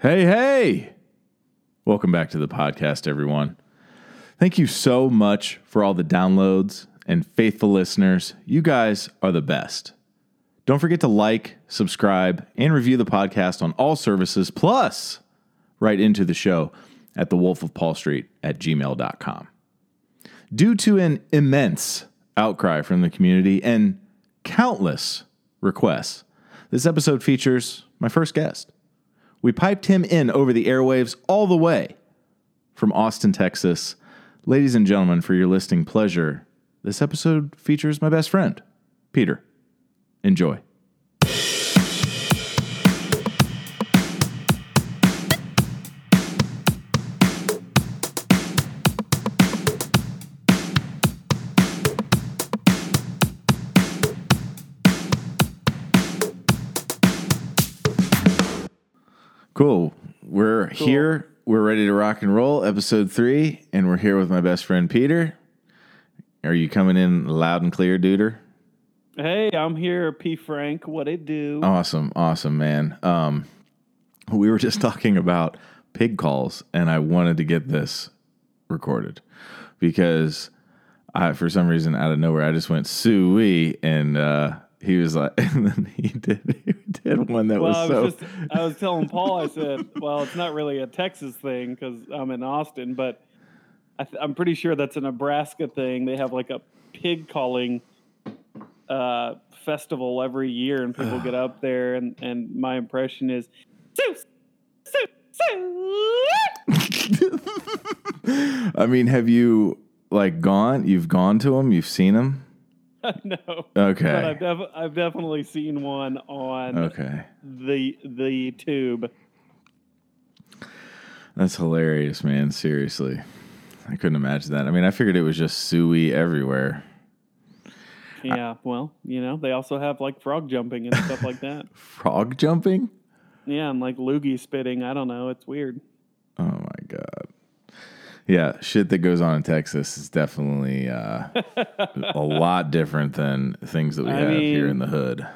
Hey! Welcome back to the podcast, everyone. Thank you so much for all the downloads and faithful listeners. You guys are the best. Don't forget to like, subscribe, and review the podcast on all services, plus write into the show at thewolfofpaulstreet@gmail.com. Due to an immense outcry from the community and countless requests, this episode features my first guest. We piped him in over the airwaves all the way from Austin, Texas. Ladies and gentlemen, for your listening pleasure, this episode features my best friend, Peter. Enjoy. Cool. We're here. We're ready to rock and roll, episode 3, and we're here with my best friend, Peter. Are you coming in loud and clear, duder? Hey, I'm here, P. Frank. What it do? Awesome, man. We were just talking about pig calls, and I wanted to get this recorded because I, for some reason, out of nowhere, I just went sui and he was like, and then he did one that I was telling Paul, I said, well, it's not really a Texas thing because I'm in Austin, but I'm pretty sure that's a Nebraska thing. They have like a pig calling festival every year, and people get up there, and my impression is, soo. I mean, have you like gone? You've gone to them? You've seen them? No. Okay. But I've definitely seen one on the tube. That's hilarious, man. Seriously. I couldn't imagine that. I mean, I figured it was just suey everywhere. Yeah, well, you know, they also have like frog jumping and stuff like that. Frog jumping? Yeah, and like loogie spitting. I don't know. It's weird. Oh, my God. Yeah, shit that goes on in Texas is definitely a lot different than things that we have here in the hood.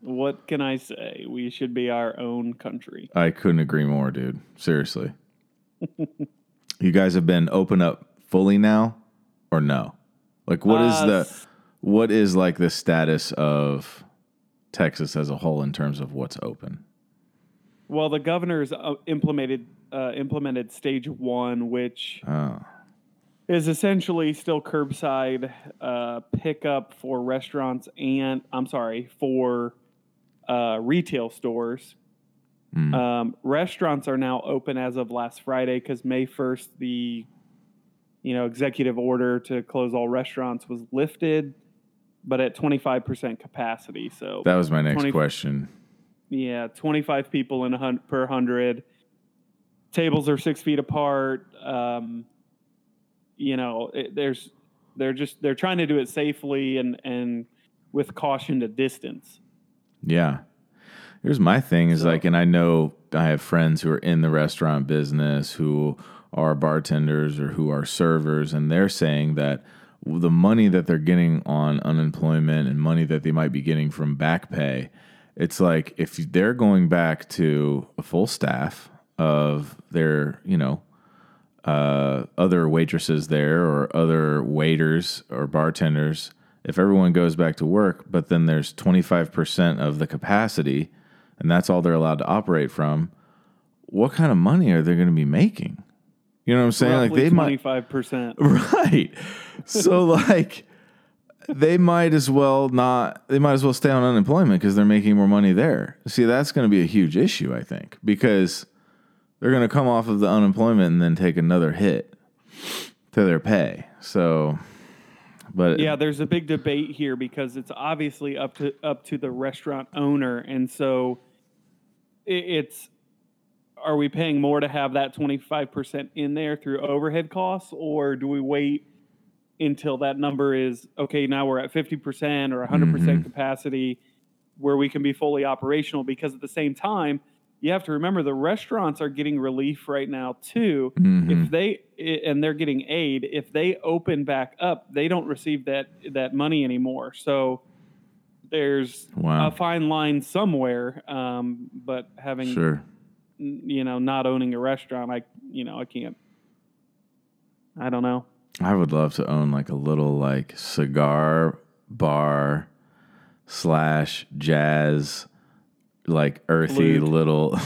What can I say? We should be our own country. I couldn't agree more, dude. Seriously. You guys have been open up fully now or no? Like what is like the status of Texas as a whole in terms of what's open? Well, the governor's implemented stage 1, which is essentially still curbside pickup for restaurants for retail stores. Mm. Restaurants are now open as of last Friday because May 1st, the executive order to close all restaurants was lifted, but at 25% capacity. So that was my next question. Yeah, 25 people in per 100. Tables are 6 feet apart. They're trying to do it safely and with caution to distance. Yeah. Here's my thing is and I know I have friends who are in the restaurant business who are bartenders or who are servers, and they're saying that the money that they're getting on unemployment and money that they might be getting from back pay, it's like if they're going back to a full staff of their, other waitresses there or other waiters or bartenders, if everyone goes back to work, but then there's 25% of the capacity and that's all they're allowed to operate from, what kind of money are they going to be making? You know what I'm saying? Roughly like 25%. Right. So like they might as well stay on unemployment because they're making more money there. See, that's going to be a huge issue, I think, because they're going to come off of the unemployment and then take another hit to their pay. So, but yeah, there's a big debate here because it's obviously up to the restaurant owner. And so it's, are we paying more to have that 25% in there through overhead costs, or do we wait until that number is, okay, now we're at 50% or 100% capacity where we can be fully operational? Because at the same time, you have to remember the restaurants are getting relief right now too. Mm-hmm. And they're getting aid. If they open back up, they don't receive that money anymore. So there's a fine line somewhere. But having you know, not owning a restaurant, I can't. I don't know. I would love to own like a little like cigar bar / jazz, like earthy flute. Little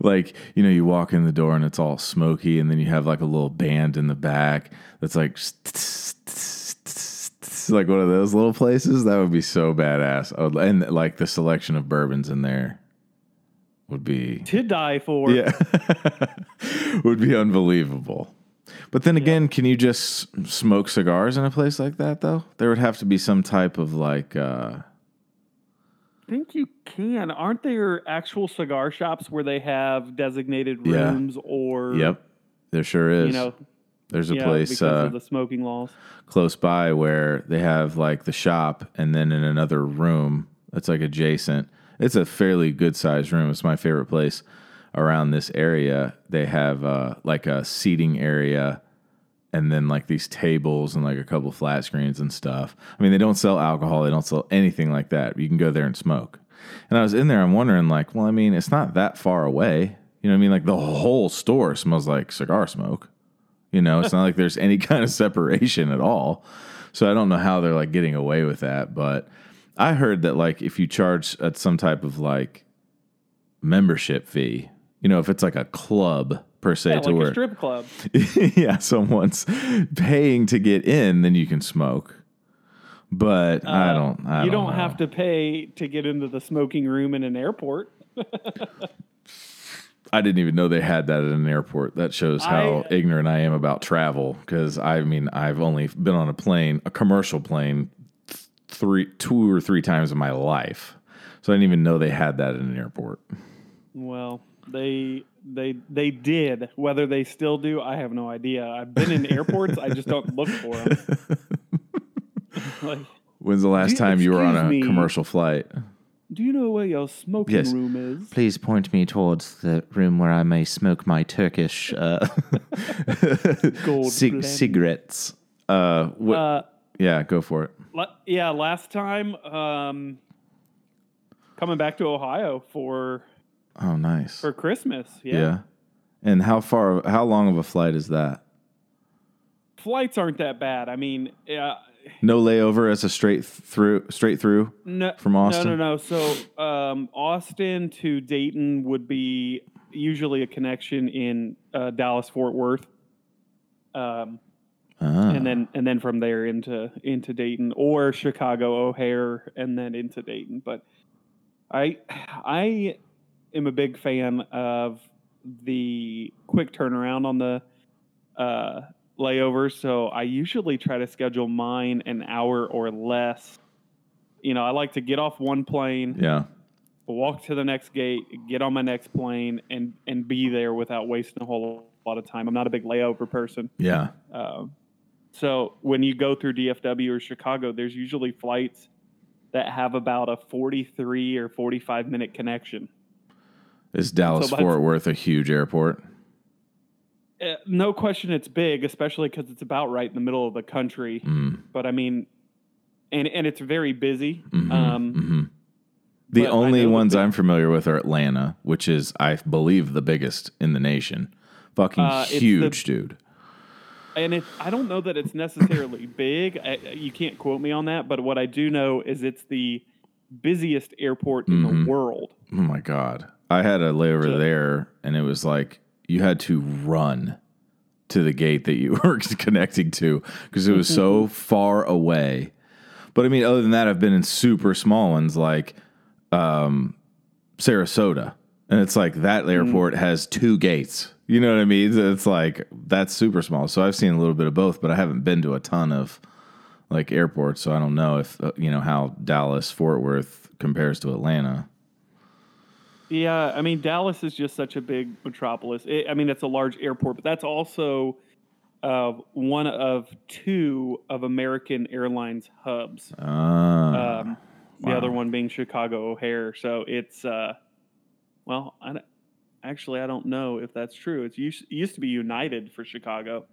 like, you know, you walk in the door and it's all smoky, and then you have like a little band in the back that's like like one of those little places. That would be so badass. And like the selection of bourbons in there would be to die for. Yeah. Would be unbelievable. But then again, yeah. Can you just smoke cigars in a place like that, though? There would have to be some type of like... I think you can. Aren't there actual cigar shops where they have designated rooms or... Yep, there sure is. You know, there's a place... Because of the smoking laws. Close by where they have like the shop and then in another room that's like adjacent. It's a fairly good-sized room. It's my favorite place. Around this area, they have like a seating area and then like these tables and like a couple flat screens and stuff. I mean, they don't sell alcohol. They don't sell anything like that. You can go there and smoke. And I was in there. I'm wondering like, well, I mean, it's not that far away. You know what I mean? Like the whole store smells like cigar smoke. You know, it's not like there's any kind of separation at all. So I don't know how they're like getting away with that. But I heard that like if you charge at some type of like membership fee, you know, if it's like a club per se, to like a strip club. Yeah, someone's paying to get in, then you can smoke. But I don't know. Have to pay to get into the smoking room in an airport. I didn't even know they had that at an airport. That shows how ignorant I am about travel, because I mean, I've only been on a plane, a commercial plane, two or three times in my life. So I didn't even know they had that at an airport. Well, they did. Whether they still do, I have no idea. I've been in airports. I just don't look for them. Like, when's the last time you were on a commercial flight? Do you know where your smoking room is? Please point me towards the room where I may smoke my Turkish cigarettes. Go for it. Last time, coming back to Ohio for... Oh, nice. For Christmas, yeah. And how long of a flight is that? Flights aren't that bad. I mean... no layover as a straight through from Austin? No. So Austin to Dayton would be usually a connection in Dallas Fort Worth. And then from there into Dayton, or Chicago O'Hare and then into Dayton. But I am a big fan of the quick turnaround on the layover, so I usually try to schedule mine an hour or less. You know, I like to get off one plane, walk to the next gate, get on my next plane, and be there without wasting a whole lot of time. I'm not a big layover person. Yeah. So when you go through DFW or Chicago, there's usually flights that have about a 43 or 45 minute connection. Is Dallas Fort Worth a huge airport? No question it's big, especially because it's about right in the middle of the country. Mm. But I mean, and it's very busy. Mm-hmm, The only ones I'm familiar with are Atlanta, which is, I believe, the biggest in the nation. Fucking huge, dude. And I don't know that it's necessarily big. You can't quote me on that. But what I do know is it's the busiest airport in the world. Oh, my God. I had a layover there, and it was like you had to run to the gate that you were connecting to because it was so far away. But, I mean, other than that, I've been in super small ones like Sarasota, and it's like that airport has two gates. You know what I mean? It's like that's super small. So I've seen a little bit of both, but I haven't been to a ton of like airports, so I don't know if how Dallas Fort Worth compares to Atlanta. Yeah, I mean, Dallas is just such a big metropolis. It's a large airport, but that's also one of two of American Airlines hubs. The other one being Chicago O'Hare. So it's, I don't know if that's true. It used to be United for Chicago.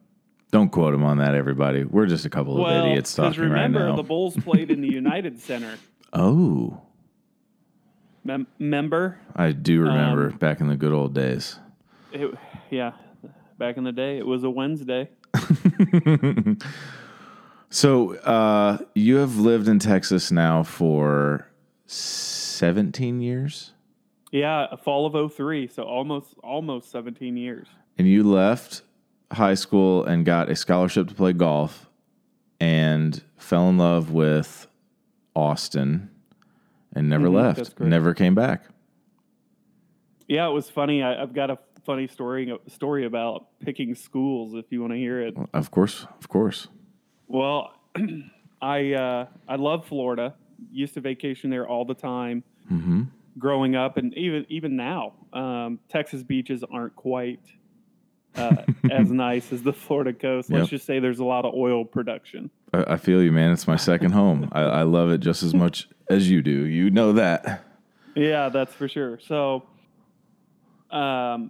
Don't quote him on that, everybody. We're just a couple of idiots talking right now. Remember, the Bulls played in the United Center. Oh, remember? I do remember back in the good old days. Back in the day, it was a Wednesday. So you have lived in Texas now for 17 years? Yeah, fall of 2003, so almost 17 years. And you left high school and got a scholarship to play golf and fell in love with Austin and never left, never came back. Yeah, it was funny. I've got a funny story about picking schools if you want to hear it. Well, of course. Well, I love Florida. Used to vacation there all the time growing up, and even now, Texas beaches aren't quite as nice as the Florida coast. Let's just say there's a lot of oil production. I feel you, man. It's my second home. I love it just as much as you do. You know that. Yeah, that's for sure. So I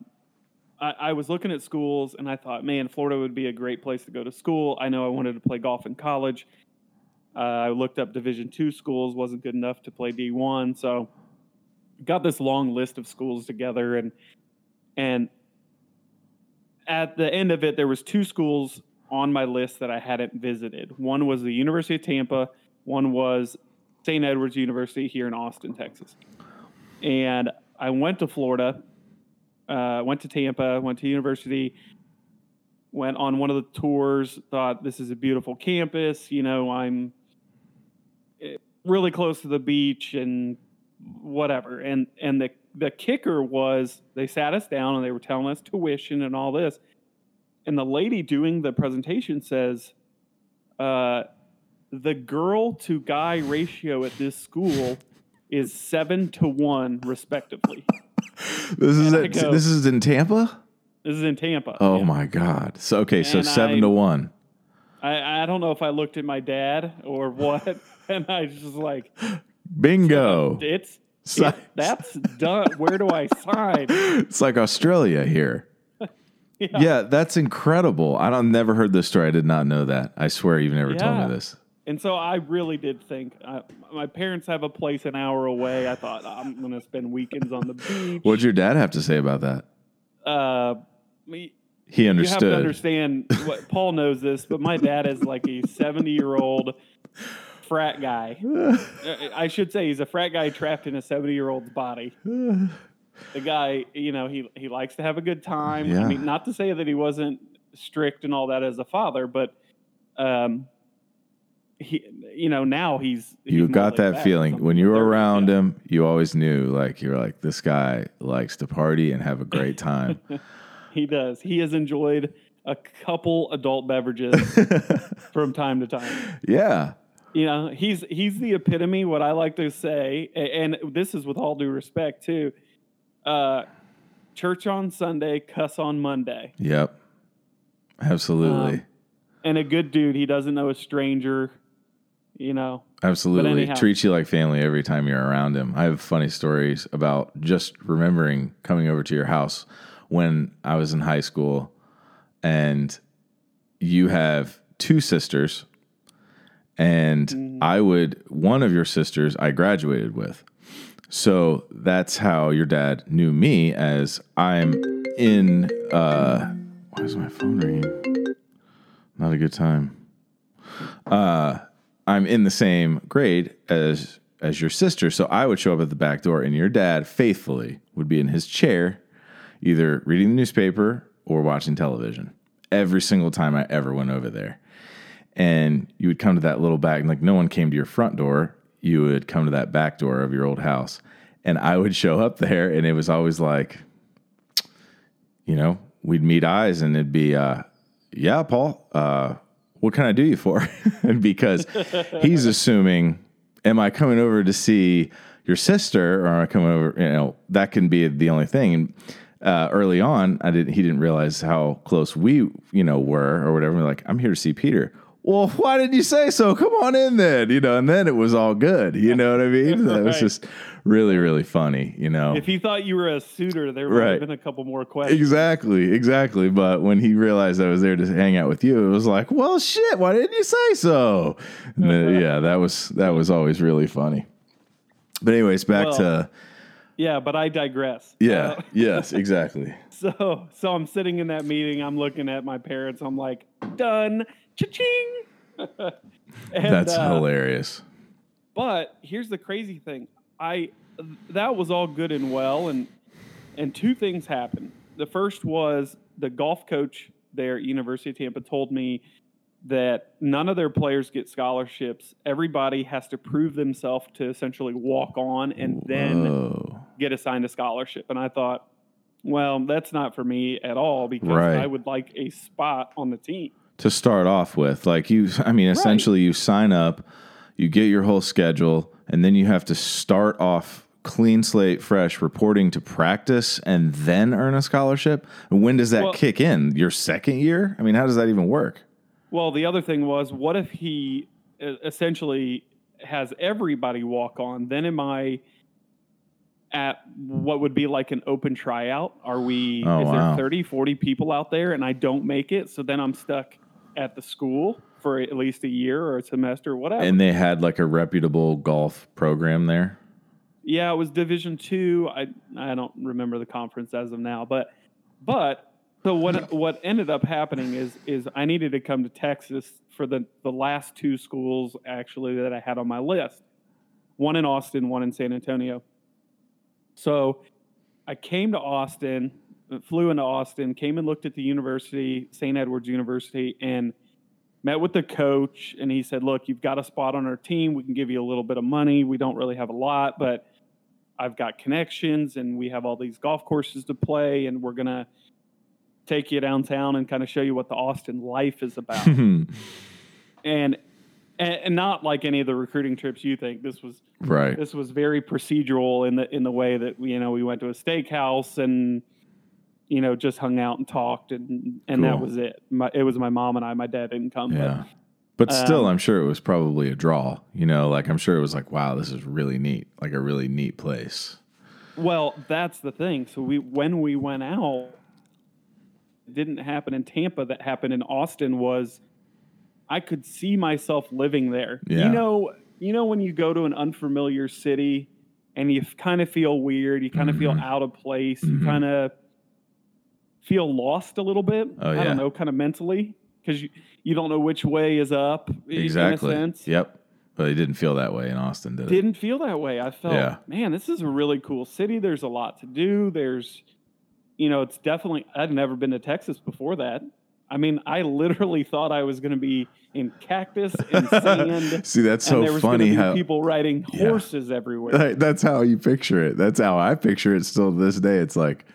was looking at schools, and I thought, man, Florida would be a great place to go to school. I know I wanted to play golf in college. I looked up Division II schools, wasn't good enough to play D1. So got this long list of schools together, and at the end of it, there was two schools on my list that I hadn't visited. One was the University of Tampa. One was St. Edwards University here in Austin, Texas. And I went to Florida, went to Tampa, went to university, went on one of the tours, thought this is a beautiful campus. You know, I'm really close to the beach and whatever. And the kicker was they sat us down and they were telling us tuition and all this. And the lady doing the presentation says, the girl to guy ratio at this school is 7 to 1, respectively. This is in Tampa? This is in Tampa. Oh, yeah. My God. So, okay, so 7 to 1. I don't know if I looked at my dad or what, and I was just like, bingo. That's done. Where do I sign? It's like Australia here. Yeah, that's incredible. I've never heard this story. I did not know that. I swear you've never told me this. And so I really did think, my parents have a place an hour away. I thought, I'm going to spend weekends on the beach. What did your dad have to say about that? He understood. You have to understand, Paul knows this, but my dad is like a 70-year-old frat guy. I should say he's a frat guy trapped in a 70-year-old's body. The guy, you know, he likes to have a good time. Yeah. I mean, not to say that he wasn't strict and all that as a father, but he, you know, now he's you got that feeling when you were around him. You always knew, like, you're like, this guy likes to party and have a great time. He does. He has enjoyed a couple adult beverages from time to time. Yeah. You know, he's the epitome. What I like to say, and this is with all due respect too. Church on Sunday, cuss on Monday. Yep. Absolutely. And a good dude. He doesn't know a stranger, you know. Absolutely. Treats you like family every time you're around him. I have funny stories about just remembering coming over to your house when I was in high school, and you have two sisters, and one of your sisters I graduated with. So that's how your dad knew me, as I'm in, why is my phone ringing? Not a good time. I'm in the same grade as your sister. So I would show up at the back door, and your dad faithfully would be in his chair, either reading the newspaper or watching television every single time I ever went over there. And you would come to that little back, and like no one came to your front door. You would come to that back door of your old house, and I would show up there, and it was always like, you know, we'd meet eyes, and it'd be, yeah, Paul, what can I do you for? Because he's assuming, am I coming over to see your sister, or am I coming over? You know, that can be the only thing. And early on, he didn't realize how close we, you know, were or whatever. We're like, I'm here to see Peter. Well, why did you say so? Come on in then, you know, and then it was all good. You know what I mean? That was just really, really funny, you know. If he thought you were a suitor, there would have been a couple more questions. Exactly. But when he realized I was there to hang out with you, it was like, well, shit, why didn't you say so? And then, yeah, that was always really funny. But anyways, back to Yeah, but I digress. Yeah, yes, exactly. So I'm sitting in that meeting. I'm looking at my parents. I'm like, done. Cha-ching. That's hilarious. But here's the crazy thing. That was all good and well, and two things happened. The first was the golf coach there at University of Tampa told me that none of their players get scholarships. Everybody has to prove themselves to essentially walk on and then get assigned a scholarship. And I thought, well, that's not for me at all, because I would like a spot on the team. To start off with, essentially you sign up, you get your whole schedule, and then you have to start off clean slate, fresh, reporting to practice, and then earn a scholarship. And when does that kick in? Your second year? I mean, how does that even work? Well, the other thing was, what if he essentially has everybody walk on? Then am I at what would be like an open tryout? Is there 30, 40 people out there and I don't make it? So then I'm stuck at the school for at least a year or a semester or whatever. And they had like a reputable golf program there? Yeah, it was Division II. I don't remember the conference as of now, but so what ended up happening is I needed to come to Texas for the last two schools, actually, that I had on my list. One in Austin, one in San Antonio. So I came to Austin, flew into Austin, came and looked at the university, St. Edwards University, and met with the coach. And he said, look, you've got a spot on our team. We can give you a little bit of money. We don't really have a lot, but I've got connections and we have all these golf courses to play, and we're going to take you downtown and kind of show you what the Austin life is about. and not like any of the recruiting trips you think. This was very procedural in the way that, you know, we went to a steakhouse and, you know, just hung out and talked, and cool. That was it. It was my mom and I. My dad didn't come. Yeah. But still, I'm sure it was probably a draw, you know, like I'm sure it was like, wow, this is really neat, like a really neat place. Well, that's the thing. So when we went out, didn't happen in Tampa, that happened in Austin, was I could see myself living there. Yeah. You know when you go to an unfamiliar city and you kind of feel weird, you kind of feel out of place, you kind of feel lost a little bit. I don't know, kind of mentally, because you don't know which way is up. Exactly. In a sense. Yep. But it didn't feel that way in Austin, did it? Didn't feel that way. I felt, man, this is a really cool city. There's a lot to do. You know, it's definitely, I'd never been to Texas before that. I mean, I literally thought I was going to be in cactus and sand. See, that's so funny. There was how people riding horses everywhere. That's how you picture it. That's how I picture it still to this day. It's like,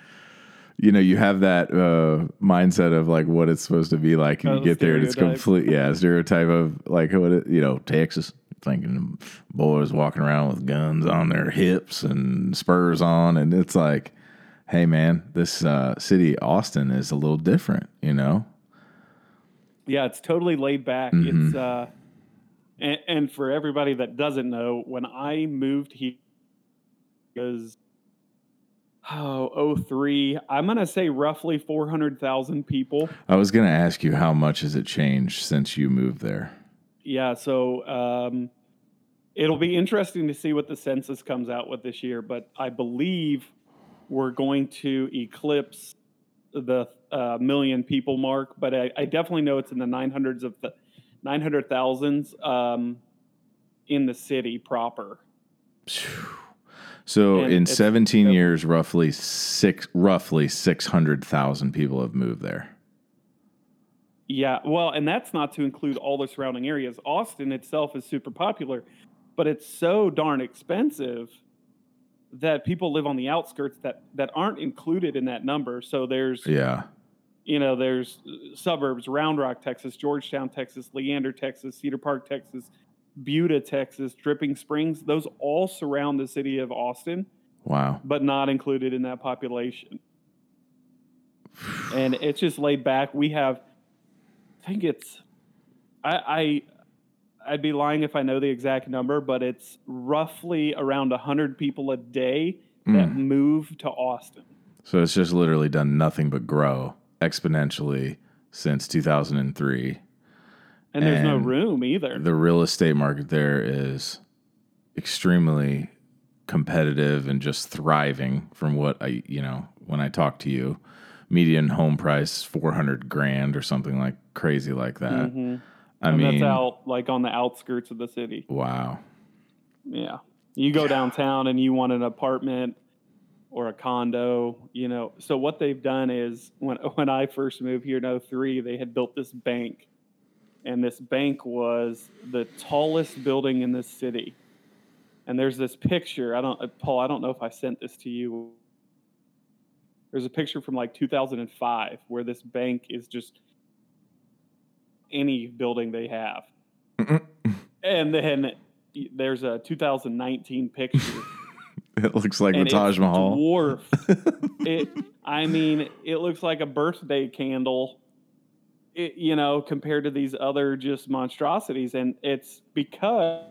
you know, you have that mindset of like what it's supposed to be like, and you get there and it's complete, stereotype of like, you know, Texas. Thinking boys walking around with guns on their hips and spurs on, and it's like, hey man, this city, Austin, is a little different, you know? Yeah, it's totally laid back. Mm-hmm. It's and for everybody that doesn't know, when I moved here, it was 2003. I'm going to say roughly 400,000 people. I was going to ask you, how much has it changed since you moved there? Yeah, so it'll be interesting to see what the census comes out with this year, but I believe we're going to eclipse the million people mark, but I definitely know it's in the 900,000s in the city proper. So and in 17 years, roughly 600,000 people have moved there. Yeah, well, and that's not to include all the surrounding areas. Austin itself is super popular, but it's so darn expensive that people live on the outskirts that aren't included in that number. So there's, you know, there's suburbs, Round Rock, Texas, Georgetown, Texas, Leander, Texas, Cedar Park, Texas, Buda, Texas, Dripping Springs. Those all surround the city of Austin. Wow. But not included in that population. And it's just laid back. We have, I think it's, I'd be lying if I know the exact number, but it's roughly around 100 people a day that move to Austin. So it's just literally done nothing but grow exponentially since 2003. And there's no room either. The real estate market there is extremely competitive and just thriving from what I, you know, when I talk to you. Median home price $400,000 or something like crazy like that. Mm-hmm. I mean, that's out like on the outskirts of the city. Wow. Yeah. You go downtown and you want an apartment or a condo, you know. So what they've done is when I first moved here in 2003, they had built this bank. And this bank was the tallest building in this city. And there's this picture. Paul, I don't know if I sent this to you. There's a picture from like 2005 where this bank is just any building they have. And then there's a 2019 picture. It looks like the Taj Mahal. Dwarfed. It looks like a birthday candle, you know, compared to these other just monstrosities. And it's because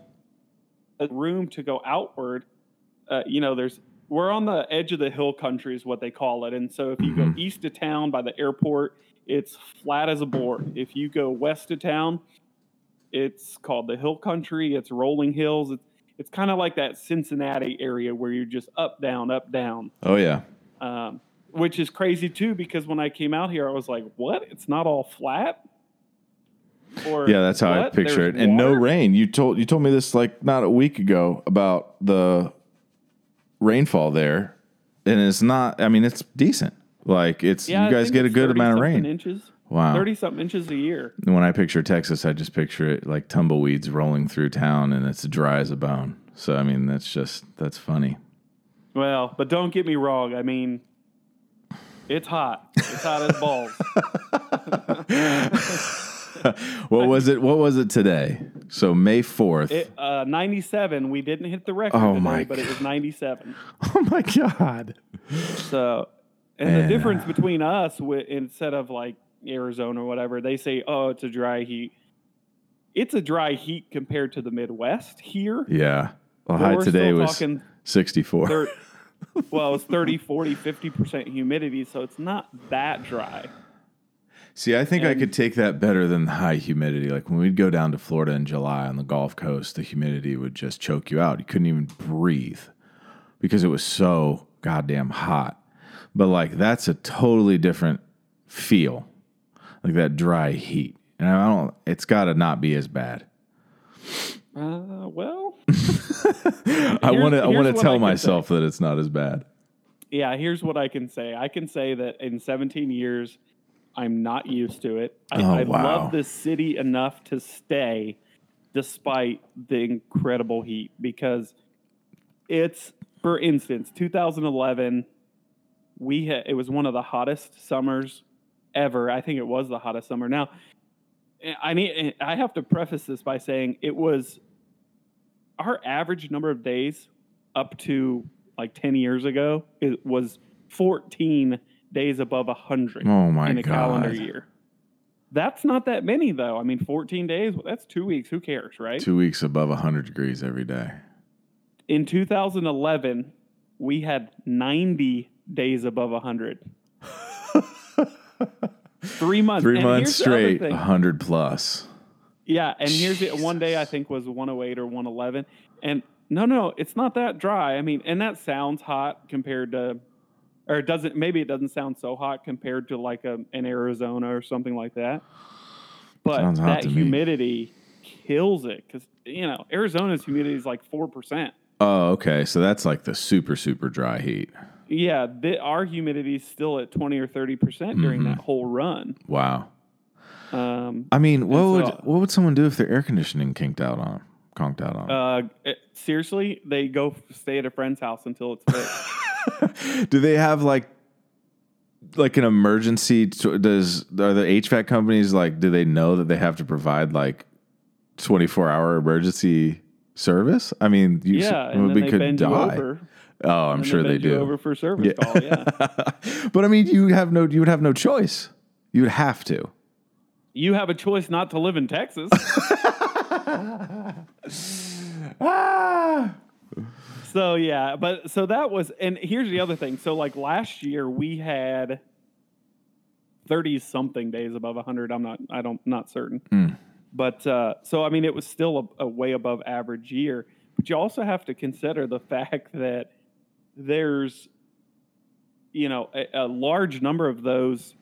room to go outward, you know, we're on the edge of the hill country is what they call it. And so if you go east of town by the airport, it's flat as a board. If you go west of town, it's called the hill country. It's rolling hills. It's kind of like that Cincinnati area where you're just up, down, up, down. Oh, yeah. Which is crazy, too, because when I came out here, I was like, what? It's not all flat? Or yeah, that's how I picture it. And no rain. You told me this like not a week ago about the rainfall there. And it's not, I mean, it's decent. Like, it's you guys get a good amount of rain. 30-something inches. Wow. 30-something inches a year. When I picture Texas, I just picture it like tumbleweeds rolling through town, and it's dry as a bone. So, I mean, that's funny. Well, but don't get me wrong. I mean, it's hot. It's hot as balls. What was it today? So May 4th. 97. We didn't hit the record today, but it was 97. Oh, my God. So, and the difference between us, instead of like Arizona or whatever, they say, oh, it's a dry heat. It's a dry heat compared to the Midwest here. Yeah. Well, high today was 64. Well, it's 30, 40, 50% humidity, so it's not that dry. See, I think I could take that better than the high humidity. Like when we'd go down to Florida in July on the Gulf Coast, the humidity would just choke you out. You couldn't even breathe because it was so goddamn hot. But like that's a totally different feel, like that dry heat. And I don't. It's got to not be as bad. Well, I want to tell myself that it's not as bad. Yeah, here's what I can say. I can say that in 17 years. I'm not used to it. I love this city enough to stay despite the incredible heat because it's, for instance, 2011, it was one of the hottest summers ever. I think it was the hottest summer. Now, I have to preface this by saying it was our average number of days up to like 10 years ago. It was 14 days above 100 in a calendar year. That's not that many, though. I mean, 14 days, well, that's 2 weeks. Who cares, right? 2 weeks above 100 degrees every day. In 2011, we had 90 days above 100. 3 months. 3 months straight, 100 plus. Yeah, and here's it. One day I think was 108 or 111. And no, it's not that dry. I mean, and that sounds hot compared to... Or it doesn't sound so hot compared to like an Arizona or something like that. But that humidity kills it because, you know, Arizona's humidity is like 4%. Oh, okay. So that's like the super, super dry heat. Yeah. Our humidity is still at 20 or 30% during that whole run. Wow. I mean, what would someone do if their air conditioning conked out on? Seriously, they go stay at a friend's house until it's fixed. Do they have like an emergency? Are the HVAC companies like? Do they know that they have to provide like 24-hour emergency service? I mean, we could die. Oh, I'm sure they do. Over for service call, yeah. But I mean, you would have no choice. You would have to. You have a choice not to live in Texas. So, yeah, so that was, and here's the other thing. So, like, last year we had 30-something days above 100. I'm not certain. But, so, I mean, it was still a way above average year. But you also have to consider the fact that there's, you know, a large number of those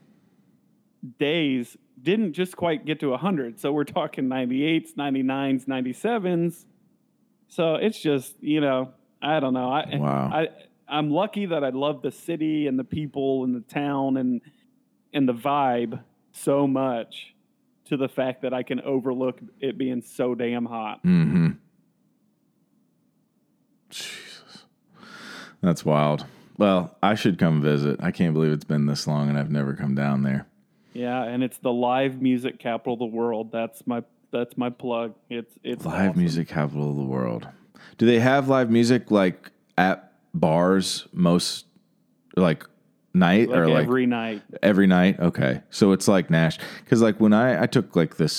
days didn't just quite get to 100. So we're talking 98s, 99s, 97s. So it's just, you know, I don't know. I'm lucky that I love the city and the people and the town and the vibe so much to the fact that I can overlook it being so damn hot. Mm-hmm. Jesus. That's wild. Well, I should come visit. I can't believe it's been this long and I've never come down there. Yeah, and it's the live music capital of the world. That's my plug. It's live awesome. Music capital of the world. Do they have live music like at bars most like night like or like every night? Every night. Okay, so it's like Nash, because like when I took like this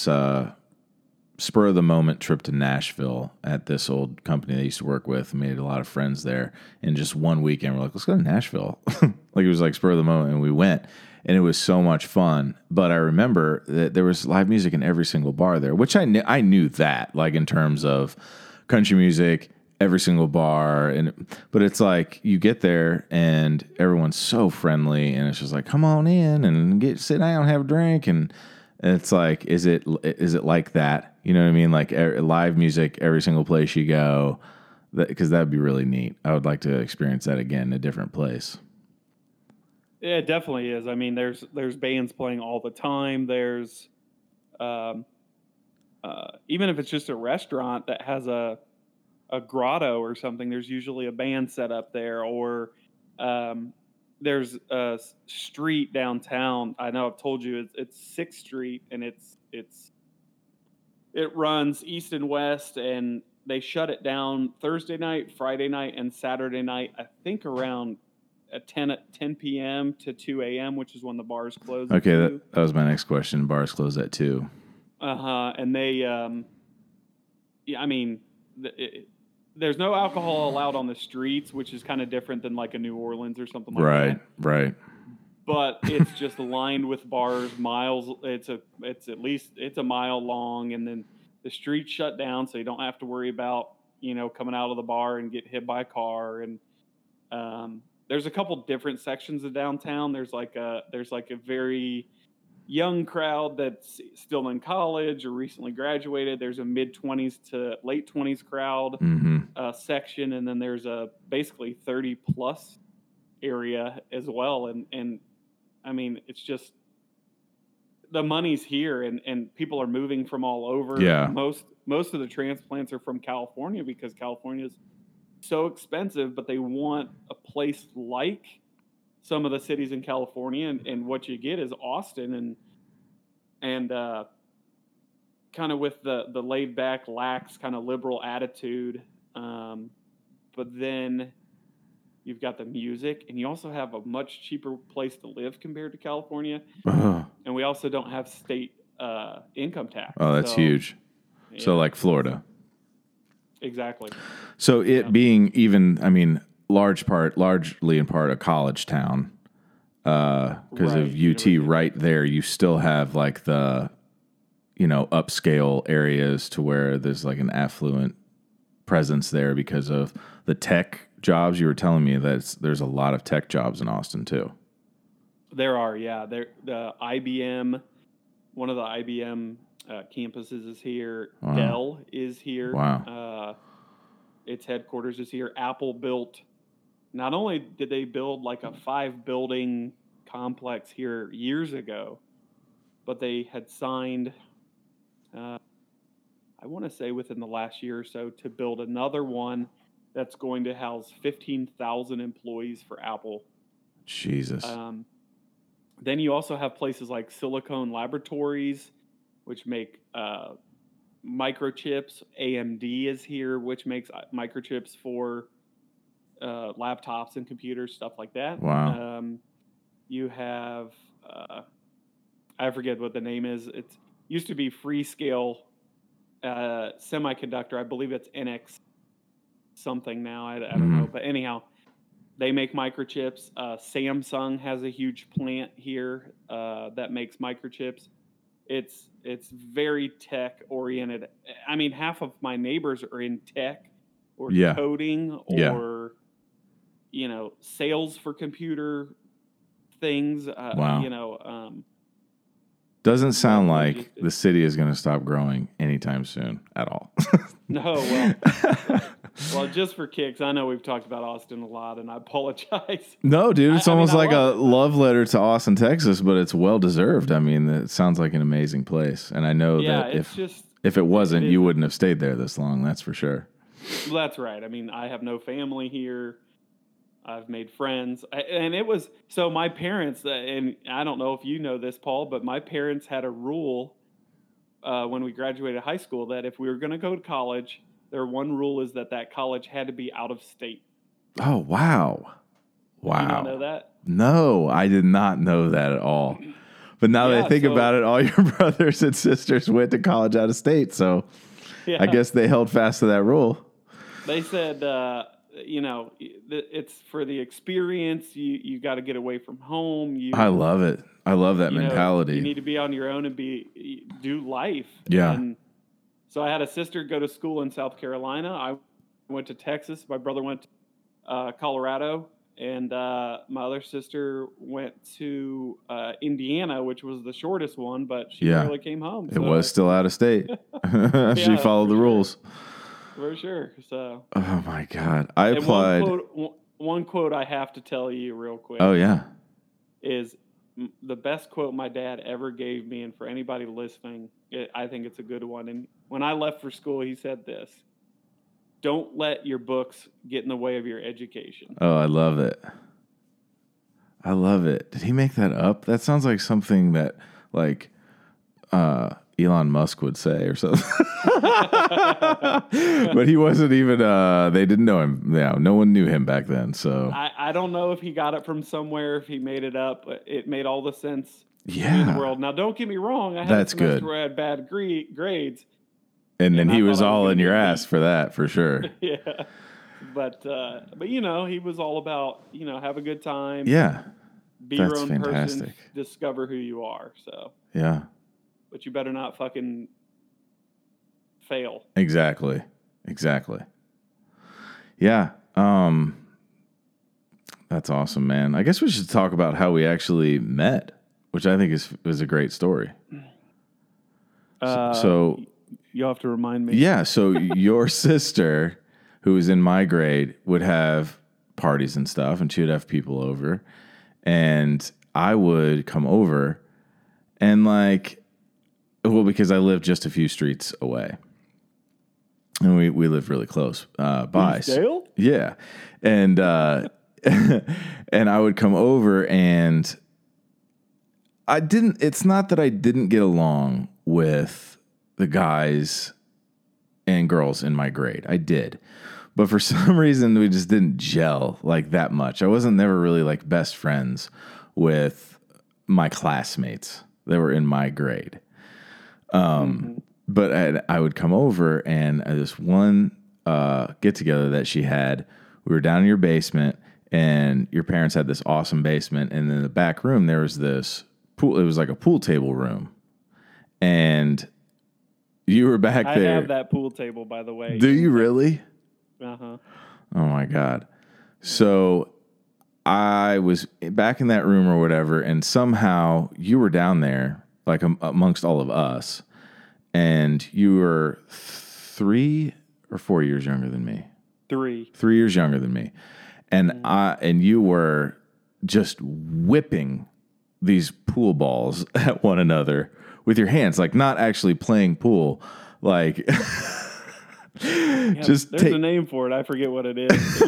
spur of the moment trip to Nashville at this old company I used to work with, made a lot of friends there, and just one weekend we're like, let's go to Nashville. Like it was like spur of the moment, and we went. And it was so much fun. But I remember that there was live music in every single bar there, which I knew that, like in terms of country music, every single bar. But it's like you get there and everyone's so friendly and it's just like, come on in and sit down, have a drink. And it's like, is it like that? You know what I mean? Like live music, every single place you go, because that'd be really neat. I would like to experience that again in a different place. Yeah, it definitely is. I mean, there's bands playing all the time. There's even if it's just a restaurant that has a grotto or something, there's usually a band set up there. Or there's a street downtown. I know I've told you it's 6th Street, and it runs east and west, and they shut it down Thursday night, Friday night, and Saturday night. I think around at 10 p.m. to 2 a.m., which is when the bars close. Okay, that was my next question. Bars close at 2. Uh-huh, and they, yeah, I mean, there's no alcohol allowed on the streets, which is kind of different than like a New Orleans or something like that. Right. But it's just lined with bars, miles. It's at least a mile long, and then the street's shut down, so you don't have to worry about, you know, coming out of the bar and get hit by a car. And there's a couple different sections of downtown. There's like a very young crowd that's still in college or recently graduated. There's a mid-20s to late-20s crowd section, and then there's a basically 30-plus area as well. And I mean, it's just the money's here, and people are moving from all over. Yeah. Most of the transplants are from California because California's so expensive, but they want a place like some of the cities in California, and what you get is Austin, and kind of with the laid back, lax kind of liberal attitude. But then you've got the music, and you also have a much cheaper place to live compared to California. Uh-huh. And we also don't have state income tax. Oh, that's huge. Yeah. So like Florida. Exactly. So it being even, I mean, largely in part a college town, because of UT right there, you still have like the, you know, upscale areas to where there's like an affluent presence there because of the tech jobs. You were telling me that there's a lot of tech jobs in Austin too. There are, yeah. One of the IBM campuses is here. Wow. Dell is here. Wow. Its headquarters is here. Apple built. Not only did they build like a 5-building complex here years ago, but they had signed, I want to say within the last year or so, to build another one that's going to house 15,000 employees for Apple. Jesus. Then you also have places like Silicon Laboratories, which make microchips. AMD is here, which makes microchips for laptops and computers, stuff like that. Wow. You have, I forget what the name is. It used to be Freescale Semiconductor. I believe it's NX something now. I don't know. But anyhow, they make microchips. Samsung has a huge plant here that makes microchips. It's very tech oriented. I mean, half of my neighbors are in tech or coding or, you know, sales for computer things. You know, doesn't sound like the city is going to stop growing anytime soon at all. No, well, just for kicks, I know we've talked about Austin a lot, and I apologize. No, dude, it's almost like a love letter to Austin, Texas, but it's well-deserved. I mean, it sounds like an amazing place, and I know that if it wasn't, you wouldn't have stayed there this long, that's for sure. Well, that's right. I mean, I have no family here. I've made friends. And it was, so my parents, and I don't know if you know this, Paul, but my parents had a rule when we graduated high school that if we were going to go to college, their one rule is that college had to be out of state. Oh, wow. Wow. Did you not know that? No, I did not know that at all. But now that I think about it, all your brothers and sisters went to college out of state. So I guess they held fast to that rule. They said, you know, it's for the experience. You got to get away from home. I love it. I love that mentality. You need to be on your own and do life. Yeah. And so I had a sister go to school in South Carolina. I went to Texas. My brother went to Colorado. And my other sister went to Indiana, which was the shortest one, but she barely came home. So. It was still out of state. She followed the rules. For sure. So. Oh, my God. I applied. One quote I have to tell you real quick. Oh, yeah. Is the best quote my dad ever gave me. And for anybody listening, I think it's a good one. And when I left for school, he said this. Don't let your books get in the way of your education. Oh, I love it. I love it. Did he make that up? That sounds like something that, like, Elon Musk would say or something. But he wasn't even, they didn't know him. Yeah, no one knew him back then. So I don't know if he got it from somewhere, if he made it up. It made all the sense in the world. Now, don't get me wrong. I had a semester where I had bad grades. And then he was all in your ass for that, for sure. Yeah. But you know, he was all about, you know, have a good time. Yeah. Be your own person. Discover who you are. So. Yeah. But you better not fucking fail. Exactly. Yeah. That's awesome, man. I guess we should talk about how we actually met, which I think is a great story. So you'll have to remind me. Yeah, so your sister, who was in my grade, would have parties and stuff, and she would have people over. And I would come over and because I lived just a few streets away. And we lived really close by. Dale? Yeah. And, and I would come over and it's not that I didn't get along with the guys and girls in my grade. I did. But for some reason, we just didn't gel like that much. I wasn't never really like best friends with my classmates that were in my grade. But I would come over and this one get together that she had, we were down in your basement and your parents had this awesome basement. And in the back room, there was this pool. It was like a pool table room. And you were back there. I have that pool table, by the way. Do you really? Uh-huh. Oh, my God. So I was back in that room or whatever, and somehow you were down there, like amongst all of us, and you were 3 or 4 years younger than me. 3 years younger than me. And you were just whipping these pool balls at one another. With your hands, like not actually playing pool, like just there's a name for it. I forget what it is.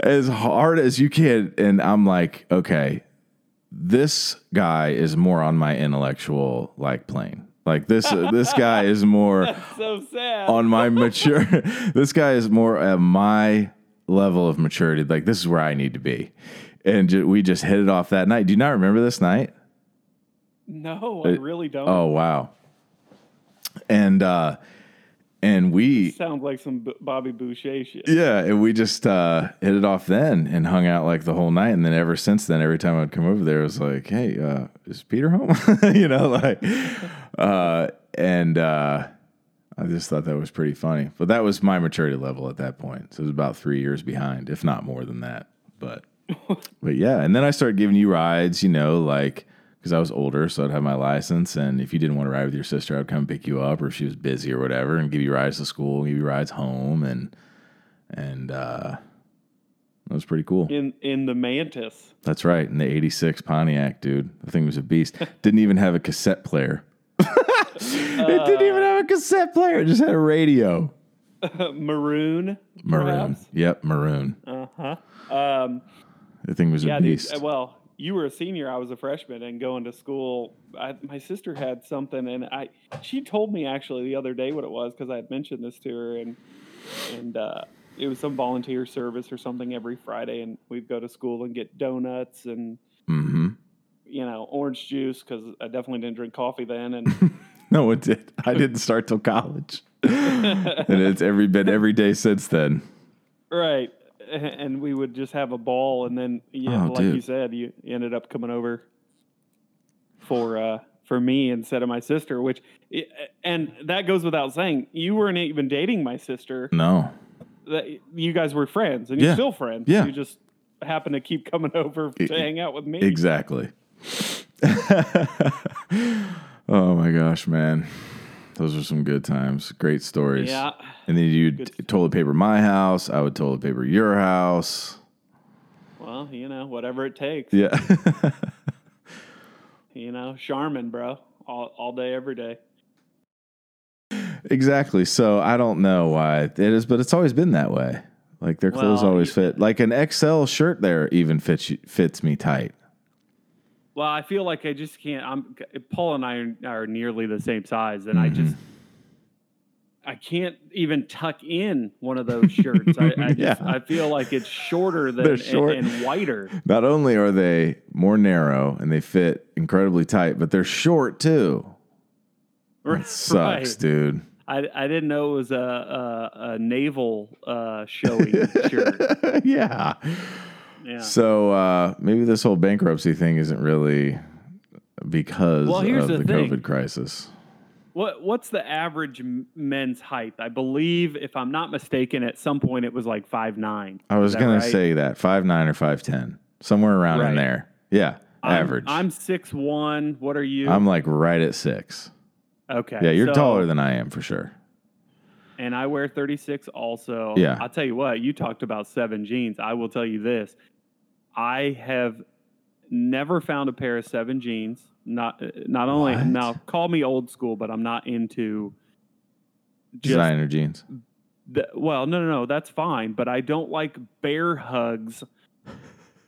As hard as you can. And I'm like, okay, this guy is more on my intellectual like plane. Like this guy is more That's so sad. On my mature. This guy is more at my level of maturity. Like this is where I need to be. And we just hit it off that night. Do you not remember this night? No, I really don't. Oh, wow. And we... Sounds like some Bobby Boucher shit. Yeah, and we just hit it off then and hung out like the whole night. And then ever since then, every time I'd come over there, it was like, hey, is Peter home? You know, like... I just thought that was pretty funny. But that was my maturity level at that point. So it was about 3 years behind, if not more than that. But yeah, and then I started giving you rides, you know, like, because I was older, so I'd have my license. And if you didn't want to ride with your sister, I'd come pick you up, or if she was busy or whatever, and give you rides to school, give you rides home. And that was pretty cool. In the Mantis. That's right. In the 86 Pontiac, dude. The thing was a beast. Didn't even have a cassette player. It didn't even have a cassette player. It just had a radio. Maroon. Perhaps? Yep, maroon. Uh-huh. The thing was a beast. Well, you were a senior. I was a freshman and going to school. My sister had something, and she told me actually the other day what it was, because I had mentioned this to her, and it was some volunteer service or something every Friday, and we'd go to school and get donuts and you know, orange juice, because I definitely didn't drink coffee then. And no, it did. I didn't start till college, and it's been every day since then. Right. And we would just have a ball, and then, you said, you ended up coming over for me instead of my sister, and that goes without saying. You weren't even dating my sister. No. You guys were friends, and you're still friends. Yeah. You just happened to keep coming over to hang out with me. Exactly. Oh, my gosh, man. Those are some good times. Great stories. Yeah. And then you'd toilet paper my house. I would toilet paper your house. Well, you know, whatever it takes. Yeah. You know, Charmin, bro. All day, every day. Exactly. So I don't know why it is, but it's always been that way. Like, their clothes always fit. Like, an XL shirt there even fits me tight. Well, I feel like I just can't. Paul and I are nearly the same size, and I can't even tuck in one of those shirts. I feel like it's shorter than and wider. Not only are they more narrow and they fit incredibly tight, but they're short too. Right. That sucks, dude. I didn't know it was a naval showing shirt. Yeah. Yeah. So maybe this whole bankruptcy thing isn't really because of the COVID crisis. What's the average men's height? I believe, if I'm not mistaken, at some point it was like 5'9". I was going to say that, 5'9" or 5'10", somewhere around in there. Yeah, average. I'm 6'1". What are you? I'm like right at 6. Okay. Yeah, you're taller than I am for sure. And I wear 36 also. Yeah. I'll tell you what, you talked about 7 jeans. I will tell you this. I have never found a pair of 7 jeans. Not only now, call me old school, but I'm not into designer jeans. No, that's fine. But I don't like bear hugs